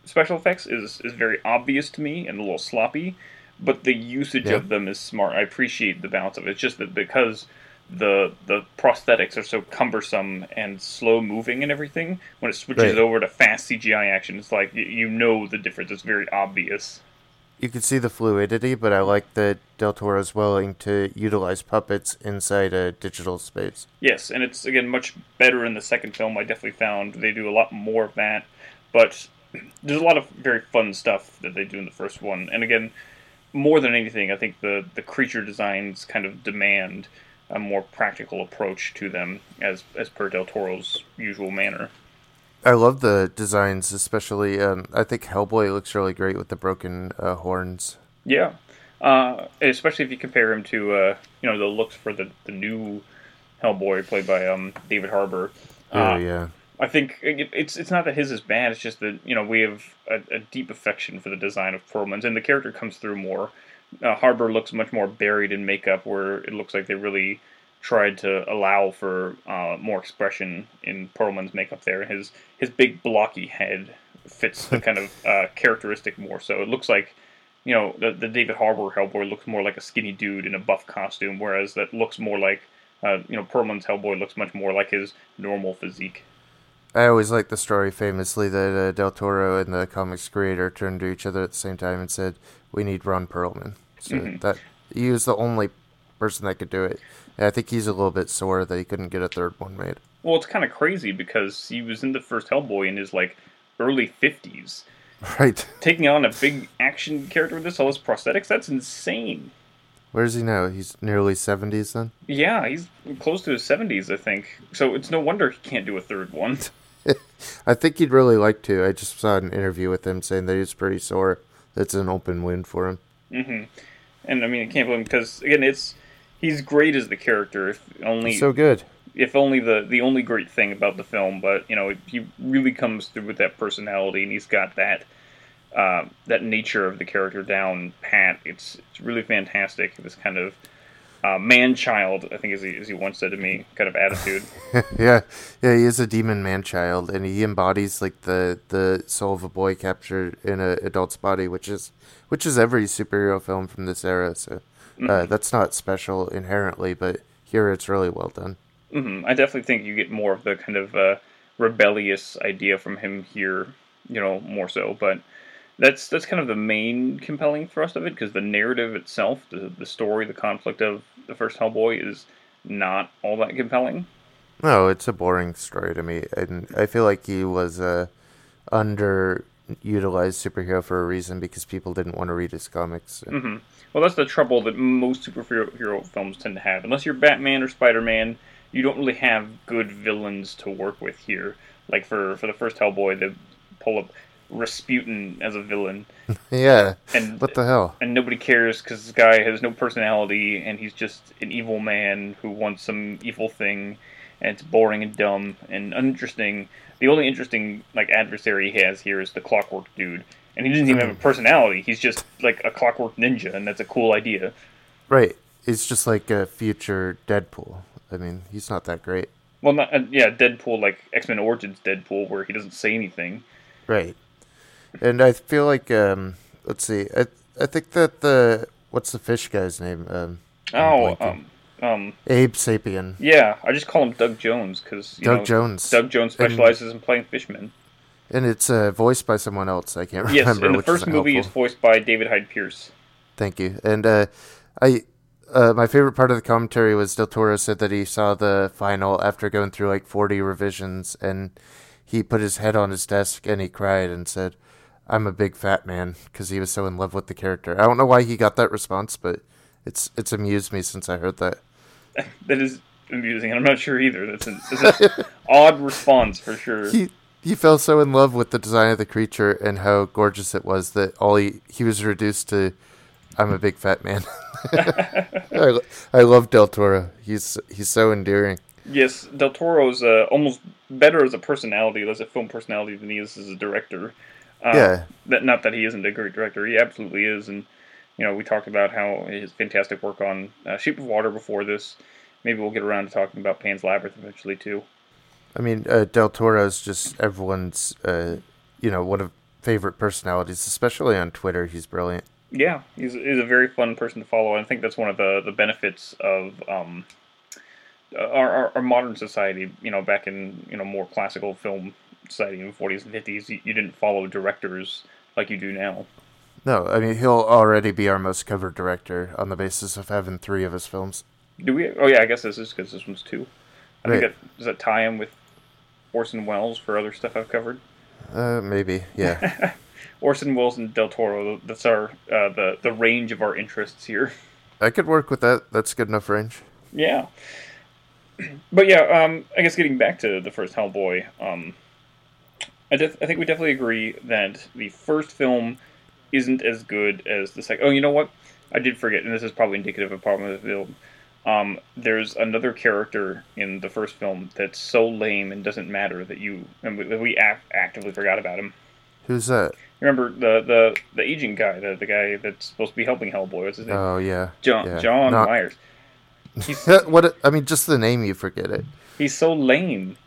special effects is very obvious to me and a little sloppy, but the usage of them is smart. I appreciate the balance of it. It's just that because the prosthetics are so cumbersome and slow-moving and everything, when it switches over to fast CGI action, it's like, you know the difference. It's very obvious. You can see the fluidity, but I like that Del Toro's willing to utilize puppets inside a digital space. Yes, and it's, again, much better in the second film. I definitely found they do a lot more of that, but there's a lot of very fun stuff that they do in the first one. And again, more than anything, I think the creature designs kind of demand a more practical approach to them, as per Del Toro's usual manner. I love the designs, especially, I think Hellboy looks really great with the broken horns. Yeah, especially if you compare him to, the looks for the new Hellboy played by David Harbour. I think it's not that his is bad, it's just that, we have a deep affection for the design of Perlman's, and the character comes through more. Harbour looks much more buried in makeup, where it looks like they really tried to allow for more expression in Perlman's makeup there. His big blocky head fits the kind of characteristic more. So it looks like, the David Harbour Hellboy looks more like a skinny dude in a buff costume, whereas that looks more like, Perlman's Hellboy looks much more like his normal physique. I always like the story famously that Del Toro and the comics creator turned to each other at the same time and said, "We need Ron Perlman." So that he was the only person that could do it. And I think he's a little bit sore that he couldn't get a third one made. Well, it's kind of crazy because he was in the first Hellboy in his early 50s. Right. Taking on a big action character with all his prosthetics, that's insane. Where is he now? He's nearly 70s then? Yeah, he's close to his 70s, I think. So it's no wonder he can't do a third one. I think he'd really like to. I just saw an interview with him saying that he's pretty sore. That's an open win for him. Mm-hmm. And I mean, I can't blame him because again, he's great as the character. If only the only great thing about the film, but you know, he really comes through with that personality, and he's got that that nature of the character down pat. It's really fantastic. This kind of man-child, I think, as he once said to me, kind of attitude. yeah, he is a demon man-child, and he embodies like the soul of a boy captured in an adult's body, which is every superhero film from this era. So mm-hmm. That's not special inherently, but here it's really well done. Mm-hmm. I definitely think you get more of the kind of rebellious idea from him here, you know, more so. But that's kind of the main compelling thrust of it, because the narrative itself, the story, the conflict of the first Hellboy is not all that compelling. No, it's a boring story to me. And I feel like he was an underutilized superhero for a reason, because people didn't want to read his comics. So. Mm-hmm. Well, that's the trouble that most superhero films tend to have. Unless you're Batman or Spider-Man, you don't really have good villains to work with here. Like for the first Hellboy, they pull up Rasputin as a villain. Yeah, and what the hell? And nobody cares because this guy has no personality, and he's just an evil man who wants some evil thing, and it's boring and dumb and uninteresting. The only interesting like adversary he has here is the Clockwork Dude, and he doesn't even have a personality. He's just like a clockwork ninja, and that's a cool idea. Right. It's just like a future Deadpool. I mean, he's not that great. Well, not Deadpool, like X-Men Origins Deadpool, where he doesn't say anything. Right. And I feel like, let's see, I think that what's the fish guy's name? Abe Sapien. Yeah, I just call him Doug Jones, because, Doug Jones specializes in playing fishmen. And it's voiced by someone else, I can't remember. Yes, and the first movie is voiced by David Hyde Pierce. Thank you. And my favorite part of the commentary was Del Toro said that he saw the final after going through like 40 revisions, and he put his head on his desk and he cried and said, "I'm a big fat man," because he was so in love with the character. I don't know why he got that response, but it's amused me since I heard that. That is amusing, and I'm not sure either. That's an odd response for sure. He fell so in love with the design of the creature and how gorgeous it was that all he was reduced to, "I'm a big fat man." I love Del Toro. He's so endearing. Yes, Del Toro's almost better as a personality, as a film personality, than he is as a director. Yeah. Not that he isn't a great director. He absolutely is. And, you know, we talked about how his fantastic work on Shape of Water before this. Maybe we'll get around to talking about Pan's Labyrinth eventually, too. I mean, Del Toro's just everyone's, one of favorite personalities, especially on Twitter. He's brilliant. Yeah, he's a very fun person to follow. I think that's one of the benefits of our modern society. You know, back in more classical film society in the 40s and 50s, you didn't follow directors like you do now. No, I mean, he'll already be our most covered director on the basis of having three of his films. Do we? Oh yeah, I guess this is because this one's two. I think does that tie him with Orson Welles for other stuff I've covered? Maybe, yeah. Orson Welles and Del Toro, that's our the range of our interests here. I could work with that. That's good enough range. Yeah. But yeah, I guess getting back to the first Hellboy, I think we definitely agree that the first film isn't as good as the second. Oh, you know what? I did forget, and this is probably indicative of a problem with the film. There's another character in the first film that's so lame and doesn't matter that we actively forgot about him. Who's that? Remember the aging guy, the guy that's supposed to be helping Hellboy. What's his name? Oh yeah, John Myers. What? I mean, just the name, you forget it. He's so lame.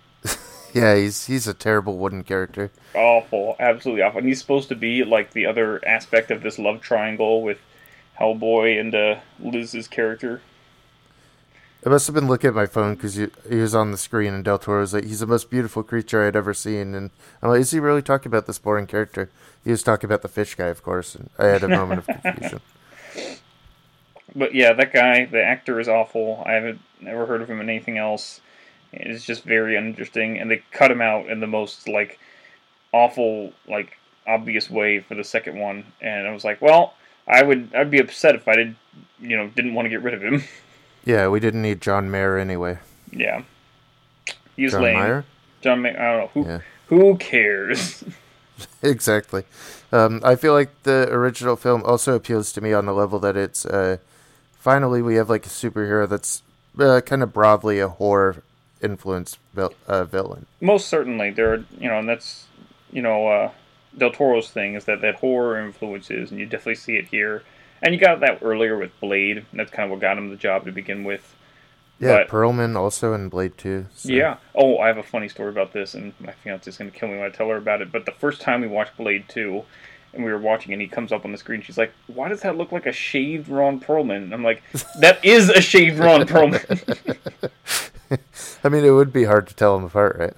Yeah, he's a terrible wooden character. Awful, absolutely awful. And he's supposed to be like the other aspect of this love triangle with Hellboy and Liz's character. I must have been looking at my phone because he was on the screen, and Del Toro was like, "He's the most beautiful creature I'd ever seen." And I'm like, "Is he really talking about this boring character?" He was talking about the fish guy, of course. And I had a moment of confusion. But yeah, that guy, the actor, is awful. I haven't ever heard of him in anything else. It's just very uninteresting, and they cut him out in the most like awful, like obvious way for the second one. And I was like, well, I'd be upset if I didn't want to get rid of him. Yeah, we didn't need John Mayer anyway. Yeah. He's John lame. Mayer? John May. I don't know who cares. Exactly. I feel like the original film also appeals to me on the level that it's finally we have like a superhero that's kind of broadly a horror influenced villain. Most certainly, there are, you know, and that's, you know, Del Toro's thing is that horror influences, and you definitely see it here. And you got that earlier with Blade, and that's kind of what got him the job to begin with. Yeah, but Perlman also in Blade 2. So. Yeah. Oh, I have a funny story about this, and my fiance's going to kill me when I tell her about it. But the first time we watched Blade 2, and we were watching, and he comes up on the screen, she's like, why does that look like a shaved Ron Perlman? And I'm like, that is a shaved Ron Perlman. I mean, it would be hard to tell them apart, right?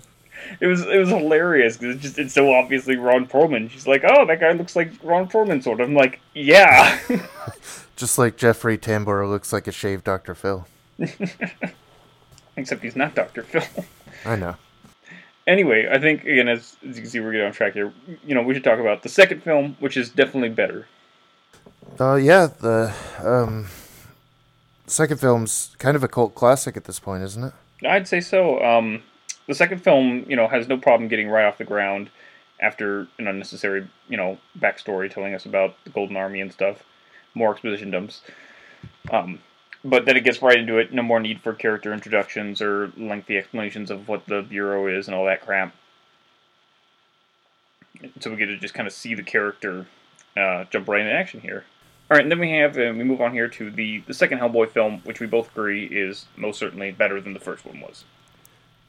It was hilarious because it's so obviously Ron Perlman. She's like, oh, that guy looks like Ron Perlman, sort of. I'm like, yeah. Just like Jeffrey Tambor looks like a shaved Dr. Phil. Except he's not Dr. Phil. I know. Anyway, I think, again, as you can see, we're getting on track here. You know, we should talk about the second film, which is definitely better. The second film's kind of a cult classic at this point, isn't it? I'd say so. The second film, you know, has no problem getting right off the ground after an unnecessary, you know, backstory telling us about the Golden Army and stuff. More exposition dumps. But then it gets right into it. No more need for character introductions or lengthy explanations of what the Bureau is and all that crap. So we get to just kind of see the character jump right into action here. All right, and then we move on here to the second Hellboy film, which we both agree is most certainly better than the first one was.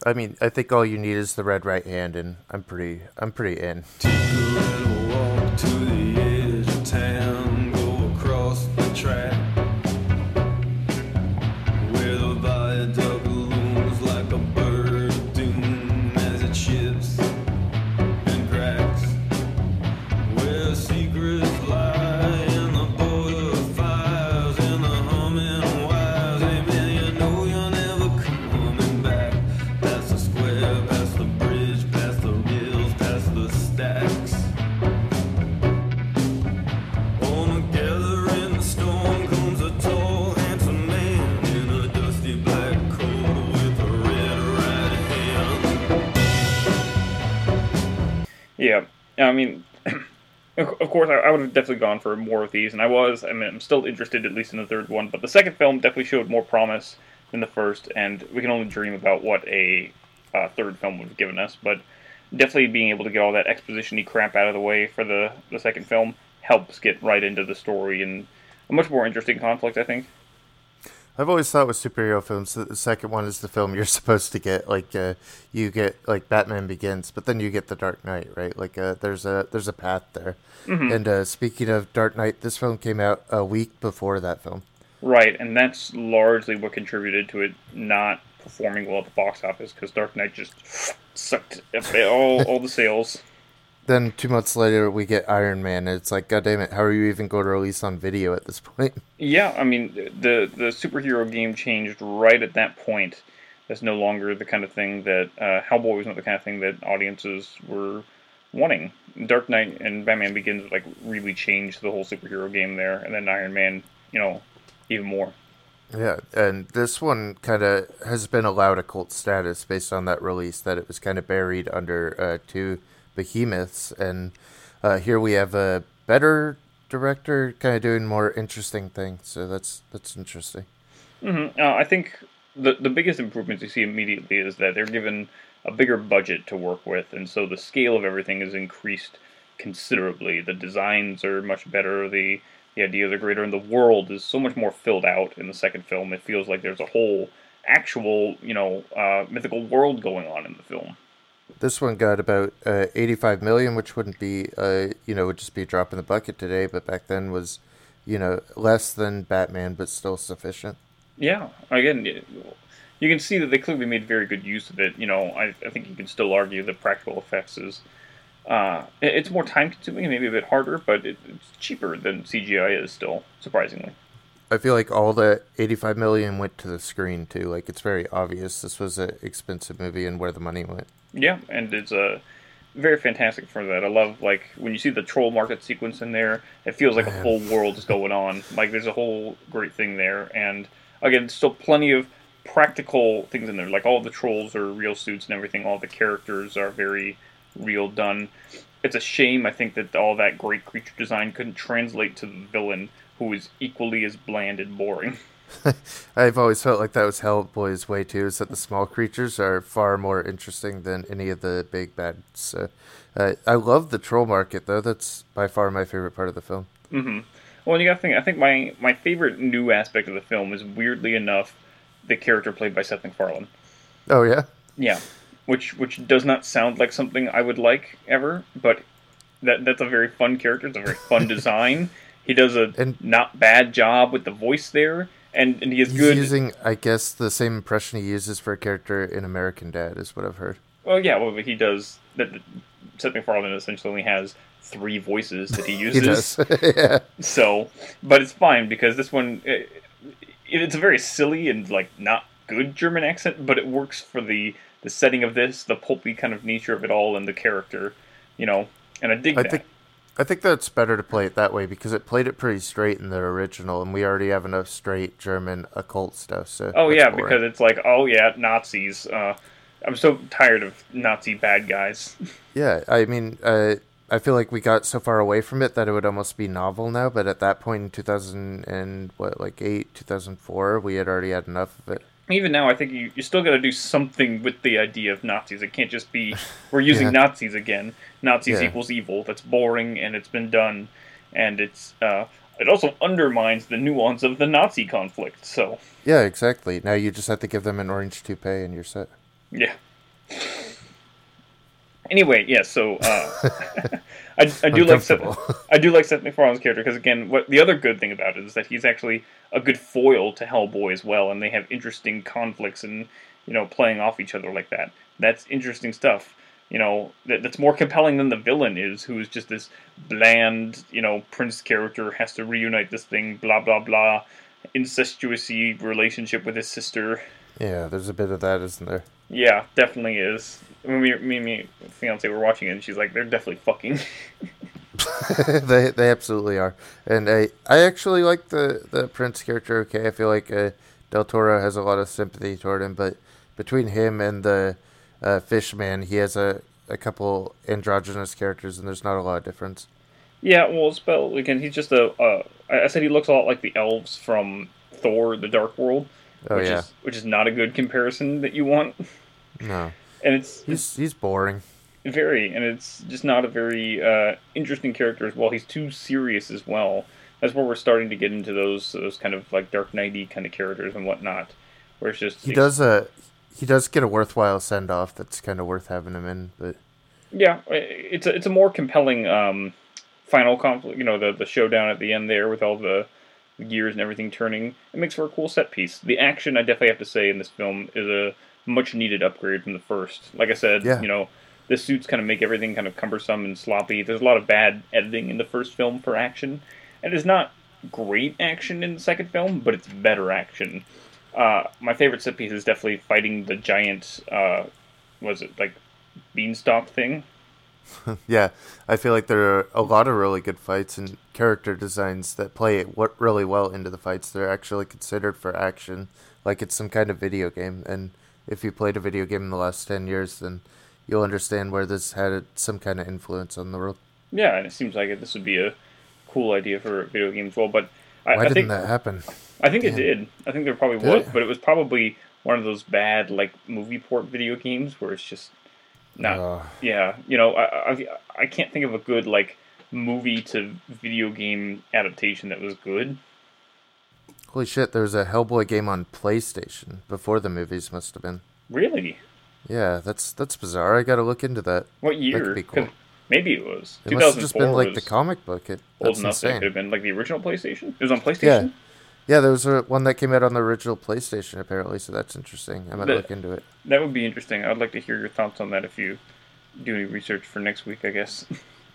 I mean, I think all you need is the red right hand, and I'm pretty in. Walk to the edge of town, go across the track, where the viaduct looms like a bird of doom as it shifts and cracks, where secrets lie in the border of fires and the humming wires. Hey man, you know you're never coming back. Past the bridge, past the rails, past the stacks. On together in the storm comes a tall, handsome man in a dusty black coat with a red right hand. Yeah, I mean, of course, I would have definitely gone for more of these, and I'm still interested, at least in the third one, but the second film definitely showed more promise than the first, and we can only dream about what a third film would have given us, but definitely being able to get all that exposition-y crap out of the way for the second film helps get right into the story and a much more interesting conflict, I think. I've always thought with superhero films that the second one is the film you're supposed to get. Like, you get, like, Batman Begins, but then you get The Dark Knight, right? Like, there's a path there. Mm-hmm. And speaking of Dark Knight, this film came out a week before that film. Right, and that's largely what contributed to it not performing well at the box office, because Dark Knight just sucked up all the sales. Then 2 months later, we get Iron Man, and it's like, God damn it, how are you even going to release on video at this point? Yeah, I mean, the superhero game changed right at that point. That's no longer the kind of thing that Hellboy was not the kind of thing that audiences were wanting. Dark Knight and Batman Begins like really changed the whole superhero game there, and then Iron Man, you know, even more. Yeah, and this one kind of has been allowed a cult status based on that release, that it was kind of buried under two behemoths, and here we have a better director kind of doing more interesting things, so that's interesting. Mm-hmm. I think the biggest improvements you see immediately is that they're given a bigger budget to work with, and so the scale of everything is increased considerably. The designs are much better, the ideas are greater, and the world is so much more filled out in the second film. It feels like there's a whole actual, you know, mythical world going on in the film. This one got about $85 million, which wouldn't be, you know, would just be a drop in the bucket today, but back then was, you know, less than Batman, but still sufficient. Yeah, again, you can see that they clearly made very good use of it. You know, I think you can still argue that practical effects is... it's more time-consuming and maybe a bit harder, but it's cheaper than CGI is still, surprisingly. I feel like all the $85 million went to the screen, too. Like, it's very obvious this was an expensive movie and where the money went. Yeah, and it's very fantastic for that. I love, like, when you see the troll market sequence in there, it feels like a whole world is going on. Like, there's a whole great thing there. And, again, still plenty of practical things in there. Like, all the trolls are real suits and everything. All the characters are very real done. It's a shame, I think, that all that great creature design couldn't translate to the villain, who is equally as bland and boring. I've always felt like that was Hellboy's way, too, is that the small creatures are far more interesting than any of the big bads. So, I love the troll market, though. That's by far my favorite part of the film. Mm-hmm. Well, you got to think, I think my favorite new aspect of the film is, weirdly enough, the character played by Seth MacFarlane. Oh, yeah? Yeah. Which does not sound like something I would like ever, but that's a very fun character. It's a very fun design. He does not bad job with the voice there. And he is good. He's using, I guess, the same impression he uses for a character in American Dad, is what I've heard. Well, yeah, well, he does. Seth MacFarlane essentially only has three voices that he uses. He does. Yeah. So, but it's fine, because this one, it's a very silly and, like, not good German accent, but it works for the setting of this, the pulpy kind of nature of it all, and the character, you know. And I dig that. I think that's better to play it that way, because it played it pretty straight in the original, and we already have enough straight German occult stuff. So boring. Because it's like, oh yeah, Nazis. I'm so tired of Nazi bad guys. Yeah, I mean, I feel like we got so far away from it that it would almost be novel now. But at that point in 2004, we had already had enough of it. Even now, I think you still got to do something with the idea of Nazis. It can't just be, we're using Nazis again. Nazis equals evil. That's boring, and it's been done. And it's it also undermines the nuance of the Nazi conflict. So yeah, exactly. Now you just have to give them an orange toupee, and you're set. Yeah. Anyway, yeah. So I do like Seth MacFarlane's character, because again, the other good thing about it is that he's actually a good foil to Hellboy as well, and they have interesting conflicts and, you know, playing off each other like that. That's interesting stuff, you know, that's more compelling than the villain is, who is just this bland, you know, prince character, has to reunite this thing, blah, blah, blah, incestuous relationship with his sister. Yeah, there's a bit of that, isn't there? Yeah, definitely is. When me and my fiance were watching it, and she's like, they're definitely fucking... they absolutely are. And I actually like the Prince character, okay? I feel like Del Toro has a lot of sympathy toward him, but between him and the Fish Man, he has a couple androgynous characters, and there's not a lot of difference. Yeah, well, again, he's just I said he looks a lot like the elves from Thor, The Dark World, which is not a good comparison that you want. No. And he's boring. Very, and it's just not a very interesting character as well. He's too serious as well. That's where we're starting to get into those kind of like Dark Knight-y kind of characters and whatnot, where it's just he does get a worthwhile send off that's kind of worth having him in, but yeah, it's a more compelling final conflict. You know, the showdown at the end there with all the gears and everything turning, it makes for a cool set piece. The action, I definitely have to say, in this film is a much needed upgrade from the first. Like I said, you know. The suits kind of make everything kind of cumbersome and sloppy. There's a lot of bad editing in the first film for action. And it's not great action in the second film, but it's better action. My favorite set piece is definitely fighting the giant, beanstalk thing? Yeah, I feel like there are a lot of really good fights and character designs that play really well into the fights. They're actually considered for action, like it's some kind of video game. And if you played a video game in the last 10 years, then... you'll understand where this had some kind of influence on the world. Yeah, and it seems like this would be a cool idea for video games as well, but I think that happen? I think it did. I think there probably was, but it was probably one of those bad, like, movie port video games where it's just not... Yeah, you know, I can't think of a good, like, movie to video game adaptation that was good. Holy shit, there was a Hellboy game on PlayStation before the movies must have been. Really? Yeah, that's bizarre. I gotta look into that. What year? That could be cool. Maybe it was. It must have just been like the comic book. Old enough that it could have been like the original PlayStation? It was on PlayStation? Yeah, there was one that came out on the original PlayStation, apparently, so that's interesting. I might look into it. That would be interesting. I'd like to hear your thoughts on that if you do any research for next week, I guess.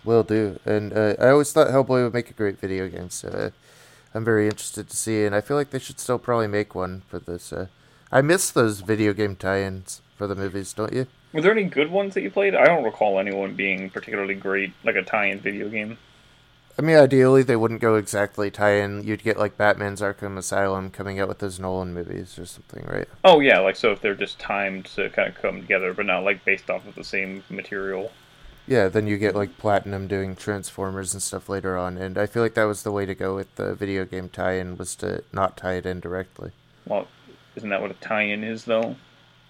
Will do. And I always thought Hellboy would make a great video game, so I'm very interested to see. And I feel like they should still probably make one for this. I miss those video game tie-ins. The movies, don't you? Were there any good ones that you played? I don't recall anyone being particularly great, like a tie-in video game. I mean, ideally, they wouldn't go exactly tie-in. You'd get, like, Batman's Arkham Asylum coming out with those Nolan movies or something, right? Oh, yeah, like, so if they're just timed to kind of come together, but not, like, based off of the same material. Yeah, then you get, like, Platinum doing Transformers and stuff later on, and I feel like that was the way to go with the video game tie-in, was to not tie it in directly. Well, isn't that what a tie-in is, though?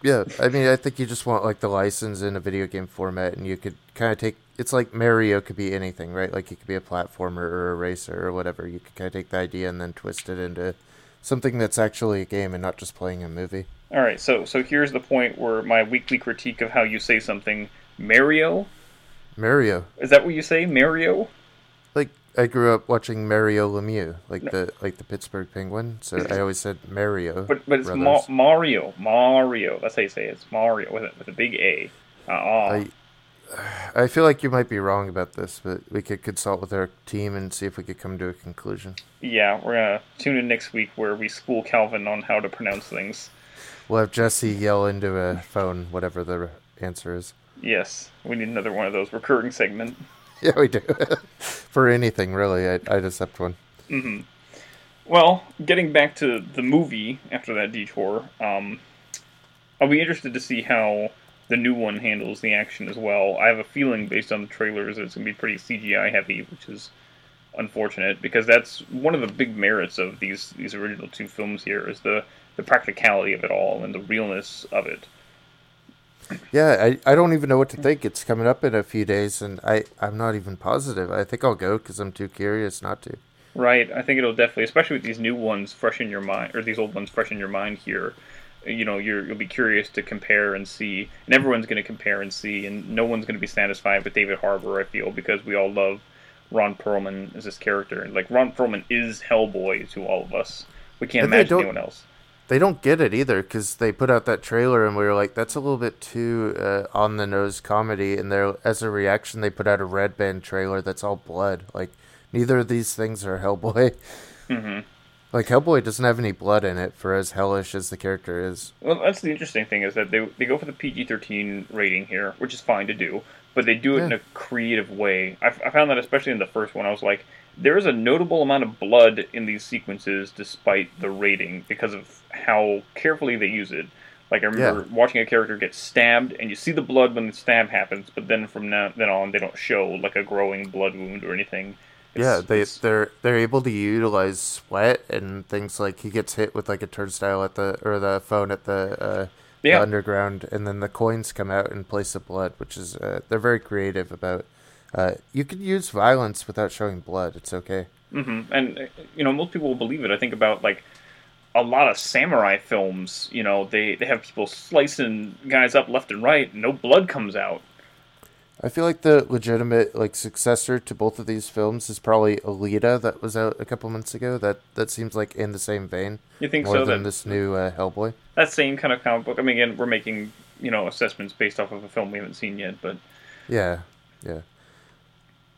Yeah, I mean, I think you just want, like, the license in a video game format, and you could kind of take... It's like Mario could be anything, right? Like, it could be a platformer or a racer or whatever. You could kind of take the idea and then twist it into something that's actually a game and not just playing a movie. All right, so here's the point where my weekly critique of how you say something. Mario. Is that what you say? Mario? Like, I grew up watching Mario Lemieux, the Pittsburgh Penguin, so I always said Mario. But it's Mario. That's how you say it. It's Mario with a big A. I feel like you might be wrong about this, but we could consult with our team and see if we could come to a conclusion. Yeah, we're going to tune in next week where we school Calvin on how to pronounce things. We'll have Jesse yell into a phone, whatever the answer is. Yes, we need another one of those recurring segments. Yeah, we do. For anything, really. I'd accept one. Mm-hmm. Well, getting back to the movie after that detour, I'll be interested to see how the new one handles the action as well. I have a feeling, based on the trailers, that it's going to be pretty CGI heavy, which is unfortunate, because that's one of the big merits of these original two films here, is the practicality of it all and the realness of it. Yeah, I don't even know what to think. It's coming up in a few days, and I'm not even positive. I think I'll go, because I'm too curious not to. Right, I think it'll definitely, especially with these new ones fresh in your mind, or these old ones fresh in your mind here, you know, you'll be curious to compare and see, and everyone's going to compare and see, and no one's going to be satisfied with David Harbour, I feel, because we all love Ron Perlman as his character. And, like, Ron Perlman is Hellboy to all of us. We can't imagine anyone else. They don't get it either, because they put out that trailer and we were like, that's a little bit too on-the-nose comedy, and as a reaction, they put out a Red Band trailer that's all blood. Like, neither of these things are Hellboy. Mm-hmm. Like, Hellboy doesn't have any blood in it, for as hellish as the character is. Well, that's the interesting thing, is that they go for the PG-13 rating here, which is fine to do, but they do it in a creative way. I found that especially in the first one. I was like, there is a notable amount of blood in these sequences despite the rating, because of how carefully they use it. Like, I remember watching a character get stabbed, and you see the blood when the stab happens, but then from then on, they don't show, like, a growing blood wound or anything. They're able to utilize sweat and things like he gets hit with like a turnstile at the underground, and then the coins come out and place the blood, which is they're very creative about. You could use violence without showing blood; it's okay. Mm-hmm. And you know, most people will believe it. I think about like a lot of samurai films. You know, they have people slicing guys up left and right, and no blood comes out. I feel like the legitimate like successor to both of these films is probably Alita, that was out a couple months ago. That seems like in the same vein. You think more so? More than this new Hellboy. That same kind of comic book. I mean, again, we're making assessments based off of a film we haven't seen yet, but yeah.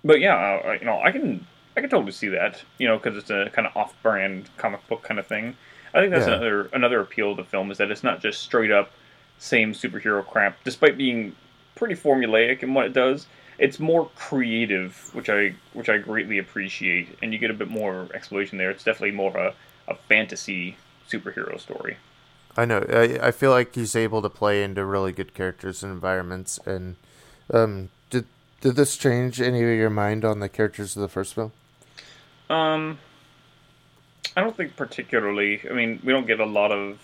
But yeah, I can totally see that. You know, because it's a kind of off-brand comic book kind of thing. I think that's another appeal of the film, is that it's not just straight up same superhero crap, despite being pretty formulaic in what it does. It's more creative, which I greatly appreciate, and you get a bit more exploration there. It's definitely more a fantasy superhero story. I know. I feel like he's able to play into really good characters and environments. And did this change any of your mind on the characters of the first film? I don't think particularly. I mean, we don't get a lot of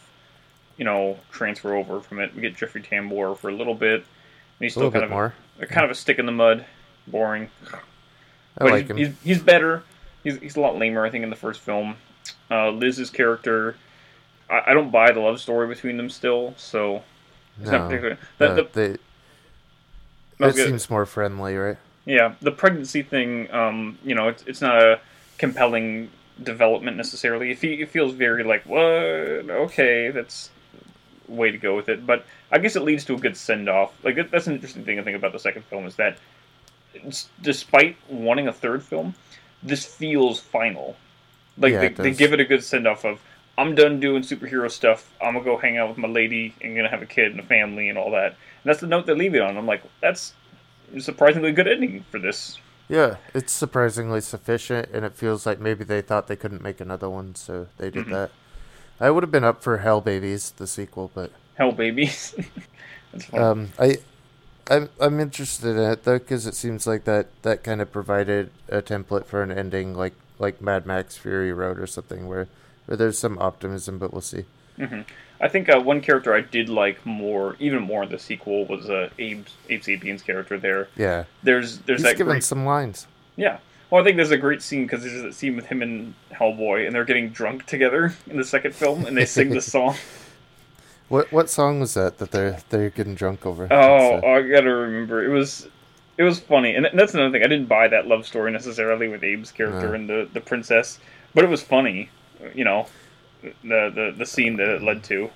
transfer over from it. We get Jeffrey Tambor for a little bit. He's still kind of a stick in the mud, boring. But I like him. He's better. He's a lot lamer, I think, in the first film. Liz's character, I don't buy the love story between them still, so it's not particular. That seems more friendly, right? Yeah, the pregnancy thing. It's not a compelling development necessarily. It feels very like, what? Okay, that's way to go with it, but I guess it leads to a good send-off. Like, that's an interesting thing I think about the second film, is that despite wanting a third film, this feels final. Like, they give it a good send-off of, I'm done doing superhero stuff, I'm gonna go hang out with my lady, and gonna have a kid and a family and all that. And that's the note they leave it on. I'm like, that's a surprisingly good ending for this. Yeah, it's surprisingly sufficient, and it feels like maybe they thought they couldn't make another one, so they did that. I would have been up for Hell Babies, the sequel, but... Hell Babies? That's funny. I'm interested in it, though, because it seems like that kind of provided a template for an ending, like Mad Max Fury Road or something, where there's some optimism, but we'll see. Mm-hmm. I think one character I did like even more in the sequel was Abe Sapien's character there. Yeah. He's that given some lines. Yeah. Well, I think there's a great scene because there's a scene with him and Hellboy, and they're getting drunk together in the second film, and they sing the song. What song was that they're getting drunk over? Oh, I gotta remember. It was funny, and that's another thing. I didn't buy that love story necessarily with Abe's character and the princess, but it was funny. You know, the scene that it led to.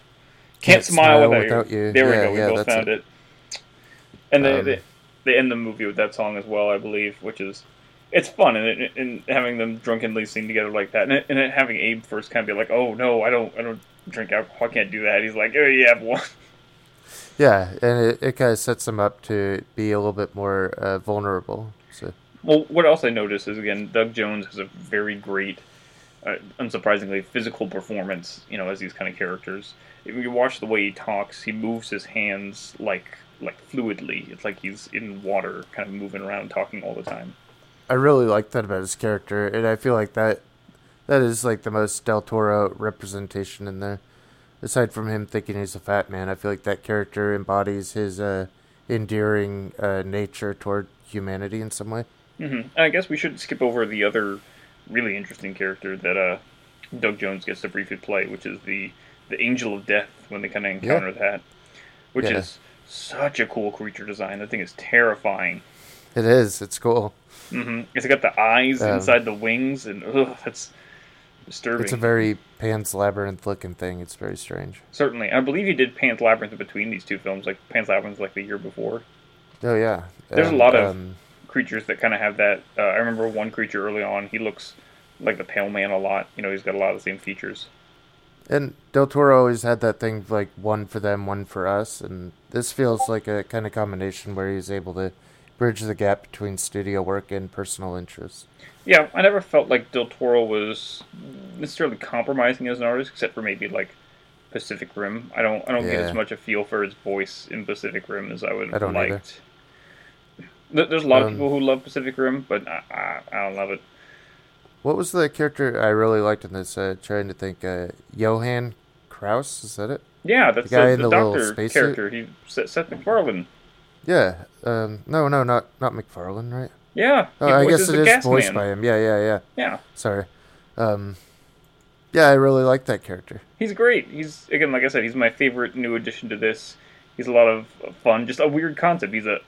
Can't smile without you. There we go. We both found it. And they end the movie with that song as well, I believe, which is. It's fun, and having them drunkenly sing together like that, and having Abe first kind of be like, "Oh no, I don't drink alcohol, I can't do that." He's like, "Oh yeah, one." Yeah, and it kind of sets him up to be a little bit more vulnerable. So, well, what else I noticed is again, Doug Jones has a very great, unsurprisingly, physical performance. You know, as these kind of characters, if you watch the way he talks, he moves his hands like fluidly. It's like he's in water, kind of moving around, talking all the time. I really like that about his character, and I feel like that is like the most Del Toro representation in there. Aside from him thinking he's a fat man, I feel like that character embodies his endearing nature toward humanity in some way. Mm-hmm. I guess we should skip over the other really interesting character that Doug Jones gets to briefly play, which is the Angel of Death, when they kind of encounter that, which is such a cool creature design. That thing is terrifying. It is. It's cool. Mm-hmm. It's got the eyes inside the wings, and that's disturbing. It's a very Pan's Labyrinth looking thing. It's very strange. Certainly. I believe you did Pan's Labyrinth between these two films, like Pan's Labyrinth like the year before. Oh, yeah. There's a lot of creatures that kind of have that. I remember one creature early on, he looks like the Pale Man a lot. You know, he's got a lot of the same features. And Del Toro always had that thing, like, one for them, one for us, and this feels like a kind of combination where he's able to bridge the gap between studio work and personal interests. Yeah, I never felt like Del Toro was necessarily compromising as an artist, except for maybe like Pacific Rim. I don't get as much a feel for his voice in Pacific Rim as I would have liked. Either. There's a lot of people who love Pacific Rim, but I don't love it. What was the character I really liked in this? Trying to think, Johann Kraus, is that it? Yeah, that's the guy in the doctor character. He Seth MacFarlane. Yeah. No, not MacFarlane, right? Yeah. Oh, I guess it is voiced by him. Yeah. Yeah. Sorry. Yeah, I really like that character. He's great. He's, again, like I said, he's my favorite new addition to this. He's a lot of fun. Just a weird concept. He's a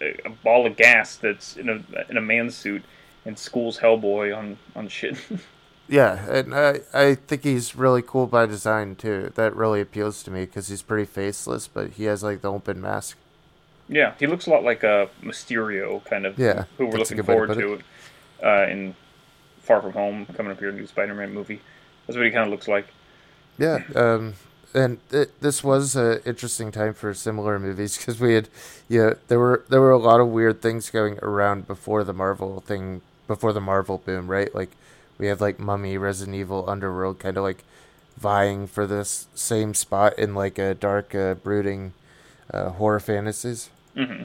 ball of gas that's in a man's suit and schools Hellboy on shit. Yeah, and I think he's really cool by design, too. That really appeals to me because he's pretty faceless, but he has, like, the open mask. Yeah, he looks a lot like a Mysterio kind of, who we're looking forward to in Far From Home, coming up here in the new Spider-Man movie. That's what he kind of looks like. Yeah, and this was an interesting time for similar movies because we had, there were a lot of weird things going around before the Marvel boom, right? Like we had like Mummy, Resident Evil, Underworld, kind of like vying for this same spot in like a dark, brooding. Horror fantasies. Mm-hmm.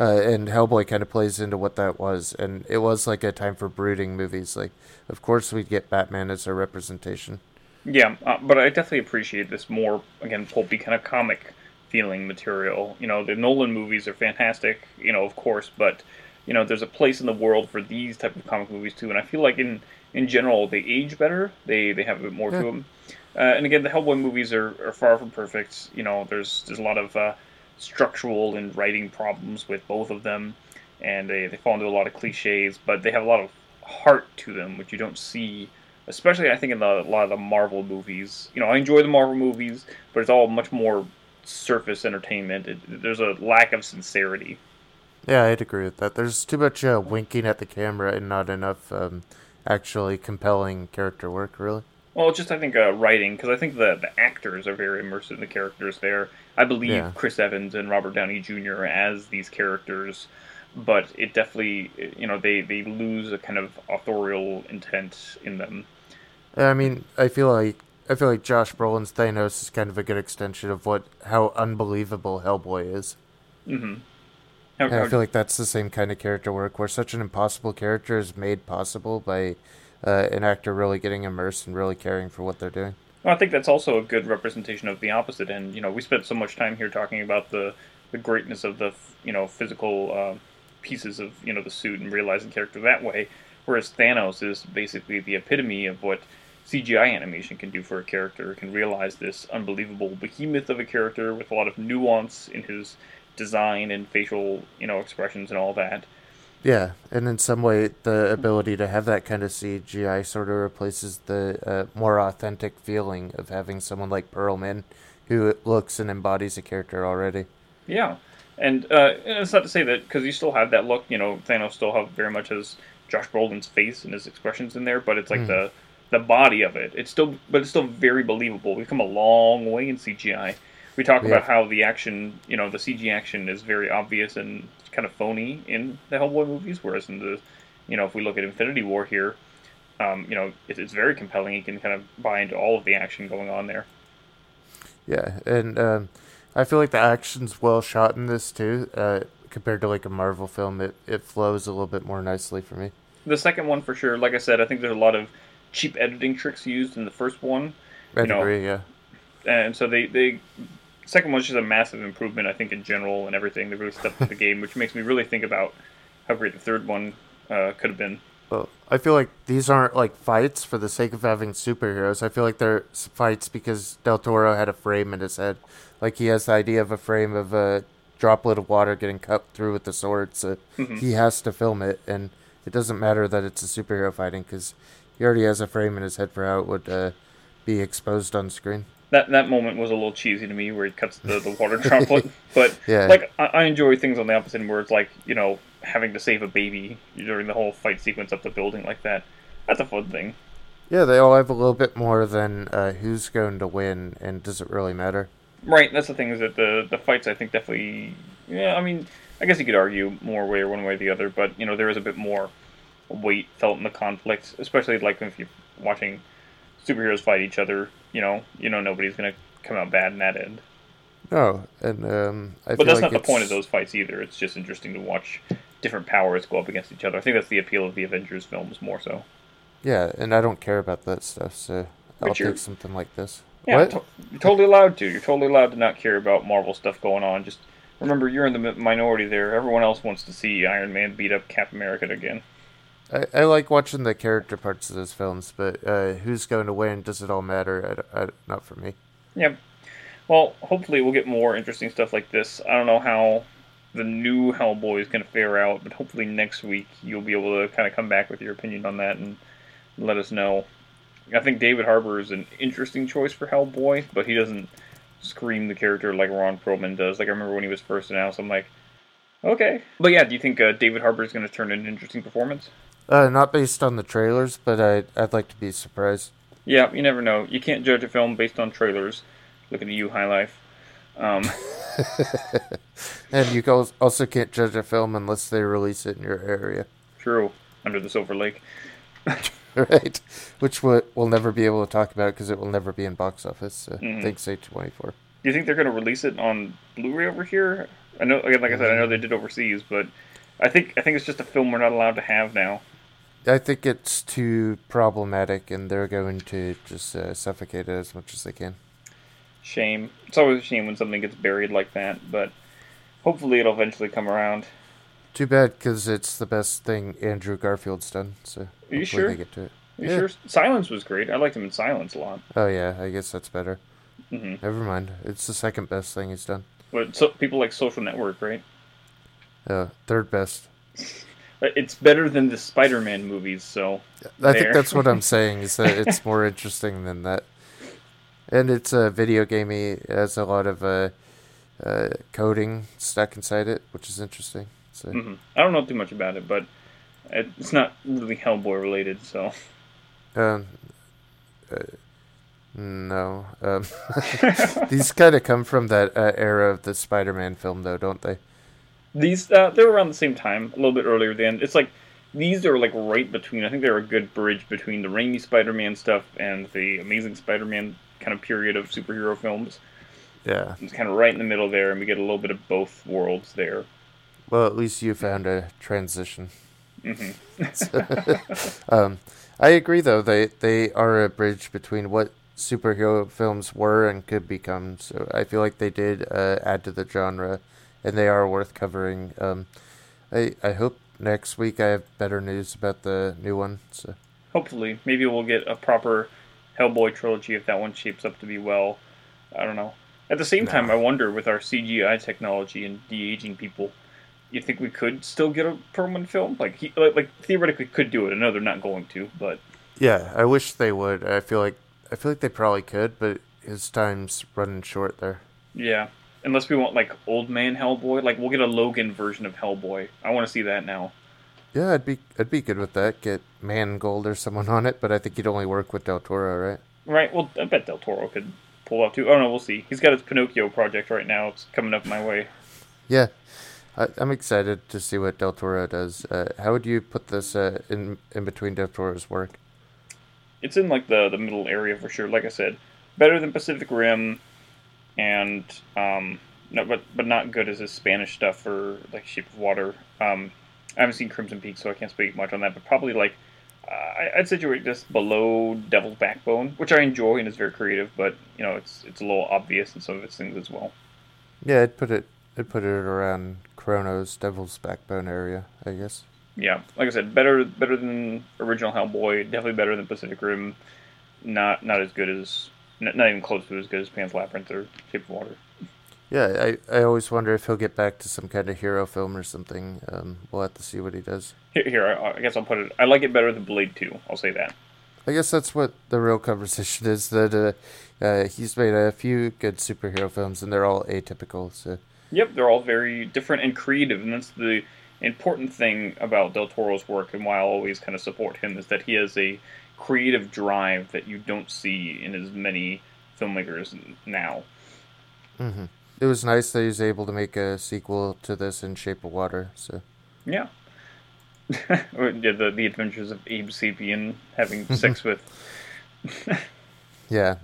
And Hellboy kind of plays into what that was. And it was like a time for brooding movies. Like, of course, we'd get Batman as our representation. Yeah, but I definitely appreciate this more, again, pulpy kind of comic feeling material. You know, the Nolan movies are fantastic, you know, of course, but, you know, there's a place in the world for these type of comic movies, too. And I feel like in general, they age better. They have a bit more to them. And again, the Hellboy movies are far from perfect. You know, there's a lot of structural and writing problems with both of them, and they fall into a lot of cliches, but they have a lot of heart to them, which you don't see, especially, I think, in a lot of the Marvel movies. You know, I enjoy the Marvel movies, but it's all much more surface entertainment. There's a lack of sincerity. Yeah, I'd agree with that. There's too much winking at the camera and not enough actually compelling character work, really. Well, just, I think, writing, because I think the actors are very immersed in the characters there. I believe Chris Evans and Robert Downey Jr. as these characters. but it definitely, you know, they lose a kind of authorial intent in them. I mean, I feel like Josh Brolin's Thanos is kind of a good extension of how unbelievable Hellboy is. Mm-hmm. And I feel like that's the same kind of character work, where such an impossible character is made possible by an actor really getting immersed and really caring for what they're doing. Well, I think that's also a good representation of the opposite. And, you know, we spent so much time here talking about the greatness of the, you know, physical pieces of, you know, the suit and realizing character that way, whereas Thanos is basically the epitome of what CGI animation can do for a character. It can realize this unbelievable behemoth of a character with a lot of nuance in his design and facial, you know, expressions and all that. Yeah, and in some way, the ability to have that kind of CGI sort of replaces the more authentic feeling of having someone like Perlman, who looks and embodies a character already. Yeah, and it's not to say that, because you still have that look, you know, Thanos still have very much as Josh Brolin's face and his expressions in there, but it's like the body of it. It's still very believable. We've come a long way in CGI. We talk about how the action, you know, the CG action is very obvious and kind of phony in the Hellboy movies, whereas in the, you know, if we look at Infinity War here, you know, it's very compelling. You can kind of buy into all of the action going on there. Yeah, and I feel like the action's well shot in this, too. Compared to, like, a Marvel film, it flows a little bit more nicely for me. The second one, for sure, like I said, I think there's a lot of cheap editing tricks used in the first one. I agree, yeah. And so they second one's just a massive improvement, I think, in general and everything. They really stepped up the game, which makes me really think about how great the third one could have been. Well, I feel like these aren't, like, fights for the sake of having superheroes. I feel like they're fights because Del Toro had a frame in his head. Like, he has the idea of a frame of a droplet of water getting cut through with the sword, so he has to film it, and it doesn't matter that it's a superhero fighting, because he already has a frame in his head for how it would be exposed on screen. That moment was a little cheesy to me, where he cuts the water droplet. But like, I enjoy things on the opposite end, where it's like, you know, having to save a baby during the whole fight sequence up the building like that. That's a fun thing. Yeah, they all have a little bit more than who's going to win, and does it really matter? Right, that's the thing, is that the fights, I think, definitely... Yeah, I mean, I guess you could argue more way or one way or the other, but, you know, there is a bit more weight felt in the conflicts, especially, like, if you're watching superheroes fight each other, you know nobody's going to come out bad in that end. No, and but that's like not the point of those fights either. It's just interesting to watch different powers go up against each other. I think that's the appeal of the Avengers films more so. Yeah, and I don't care about that stuff, so I'll take something like this. Yeah, what? You're totally allowed to. You're totally allowed to not care about Marvel stuff going on. Just remember, you're in the minority there. Everyone else wants to see Iron Man beat up Cap America again. I like watching the character parts of those films, but who's going to win, does it all matter? Not for me. Yeah. Well, hopefully we'll get more interesting stuff like this. I don't know how the new Hellboy is going to fare out, but hopefully next week you'll be able to kind of come back with your opinion on that and let us know. I think David Harbour is an interesting choice for Hellboy, but he doesn't scream the character like Ron Perlman does. Like, I remember when he was first announced, I'm like, okay. But yeah, do you think David Harbour is going to turn in an interesting performance? Not based on the trailers, but I'd like to be surprised. Yeah, you never know. You can't judge a film based on trailers. Looking at you, High Life. And you also can't judge a film unless they release it in your area. True. Under the Silver Lake. Right. Which we'll never be able to talk about because it will never be in box office. So thanks, A24. Do you think they're going to release it on Blu-ray over here? I know. Again, like I said, I know they did overseas, but I think it's just a film we're not allowed to have now. I think it's too problematic, and they're going to just suffocate it as much as they can. Shame. It's always a shame when something gets buried like that, but hopefully it'll eventually come around. Too bad, because it's the best thing Andrew Garfield's done, so hopefully they get to it. Are you sure? Silence was great. I liked him in Silence a lot. Oh, yeah. I guess that's better. Mm-hmm. Never mind. It's the second best thing he's done. But so, people like Social Network, right? Third best. It's better than the Spider-Man movies, so... I think that's what I'm saying, is that it's more interesting than that. And it's video gamey. It has a lot of coding stuck inside it, which is interesting. So. Mm-hmm. I don't know too much about it, but it's not really Hellboy related, so... No. These kind of come from that era of the Spider-Man film, though, don't they? These they were around the same time, a little bit earlier than. It's like these are like right between. I think they're a good bridge between the Raimi Spider-Man stuff and the Amazing Spider-Man kind of period of superhero films. Yeah, it's kind of right in the middle there, and we get a little bit of both worlds there. Well, at least you found a transition. Mm-hmm. So, I agree, though. They are a bridge between what superhero films were and could become. So I feel like they did add to the genre, and they are worth covering. I hope next week I have better news about the new one. So hopefully. Maybe we'll get a proper Hellboy trilogy if that one shapes up to be well. I don't know. At the same time, I wonder, with our CGI technology and de-aging people, you think we could still get a Perlman film? Like theoretically could do it. I know they're not going to, but yeah, I wish they would. I feel like they probably could, but his time's running short there. Yeah, unless we want like old man Hellboy. Like we'll get a Logan version of Hellboy. I want to see that now. Yeah, I'd be good with that. Get Mangold or someone on it, but I think you'd only work with Del Toro, right? Right. Well, I bet Del Toro could pull off too. Oh no, we'll see. He's got his Pinocchio project right now. It's coming up my way. Yeah. I'm excited to see what Del Toro does. How would you put this in between Del Toro's work? It's in like the middle area for sure. Like I said, better than Pacific Rim, and no, but not good as his Spanish stuff or like Shape of Water. I haven't seen Crimson Peak, so I can't speak much on that. But probably like I'd situate this below Devil's Backbone, which I enjoy and is very creative. But you know, it's a little obvious in some of its things as well. Yeah, I'd put it around Chrono's Devil's Backbone area, I guess. Yeah, like I said, better than original Hellboy, definitely better than Pacific Rim. Not as good as, not even close to as good as Pan's Labyrinth or Shape of Water. Yeah, I always wonder if he'll get back to some kind of hero film or something. We'll have to see what he does. Here, I guess I'll put it. I like it better than Blade 2. I'll say that. I guess that's what the real conversation is. That he's made a few good superhero films, and they're all atypical. So. Yep, they're all very different and creative, and that's the important thing about Del Toro's work and why I'll always kind of support him, is that he has a creative drive that you don't see in as many filmmakers now. Mm-hmm. It was nice that he was able to make a sequel to this in Shape of Water. So yeah. the adventures of Abe Sapien having sex with... yeah,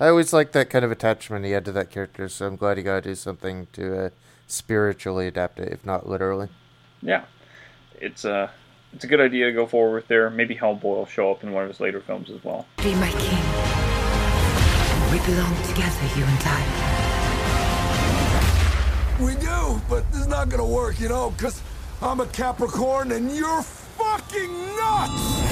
I always liked that kind of attachment he had to that character, so I'm glad he got to do something to spiritually adapt it, if not literally. Yeah. It's a good idea to go forward with there. Maybe Hellboy will show up in one of his later films as well. Be my king. We belong together, you and I. We do, but it's not going to work, you know, because I'm a Capricorn and you're fucking nuts!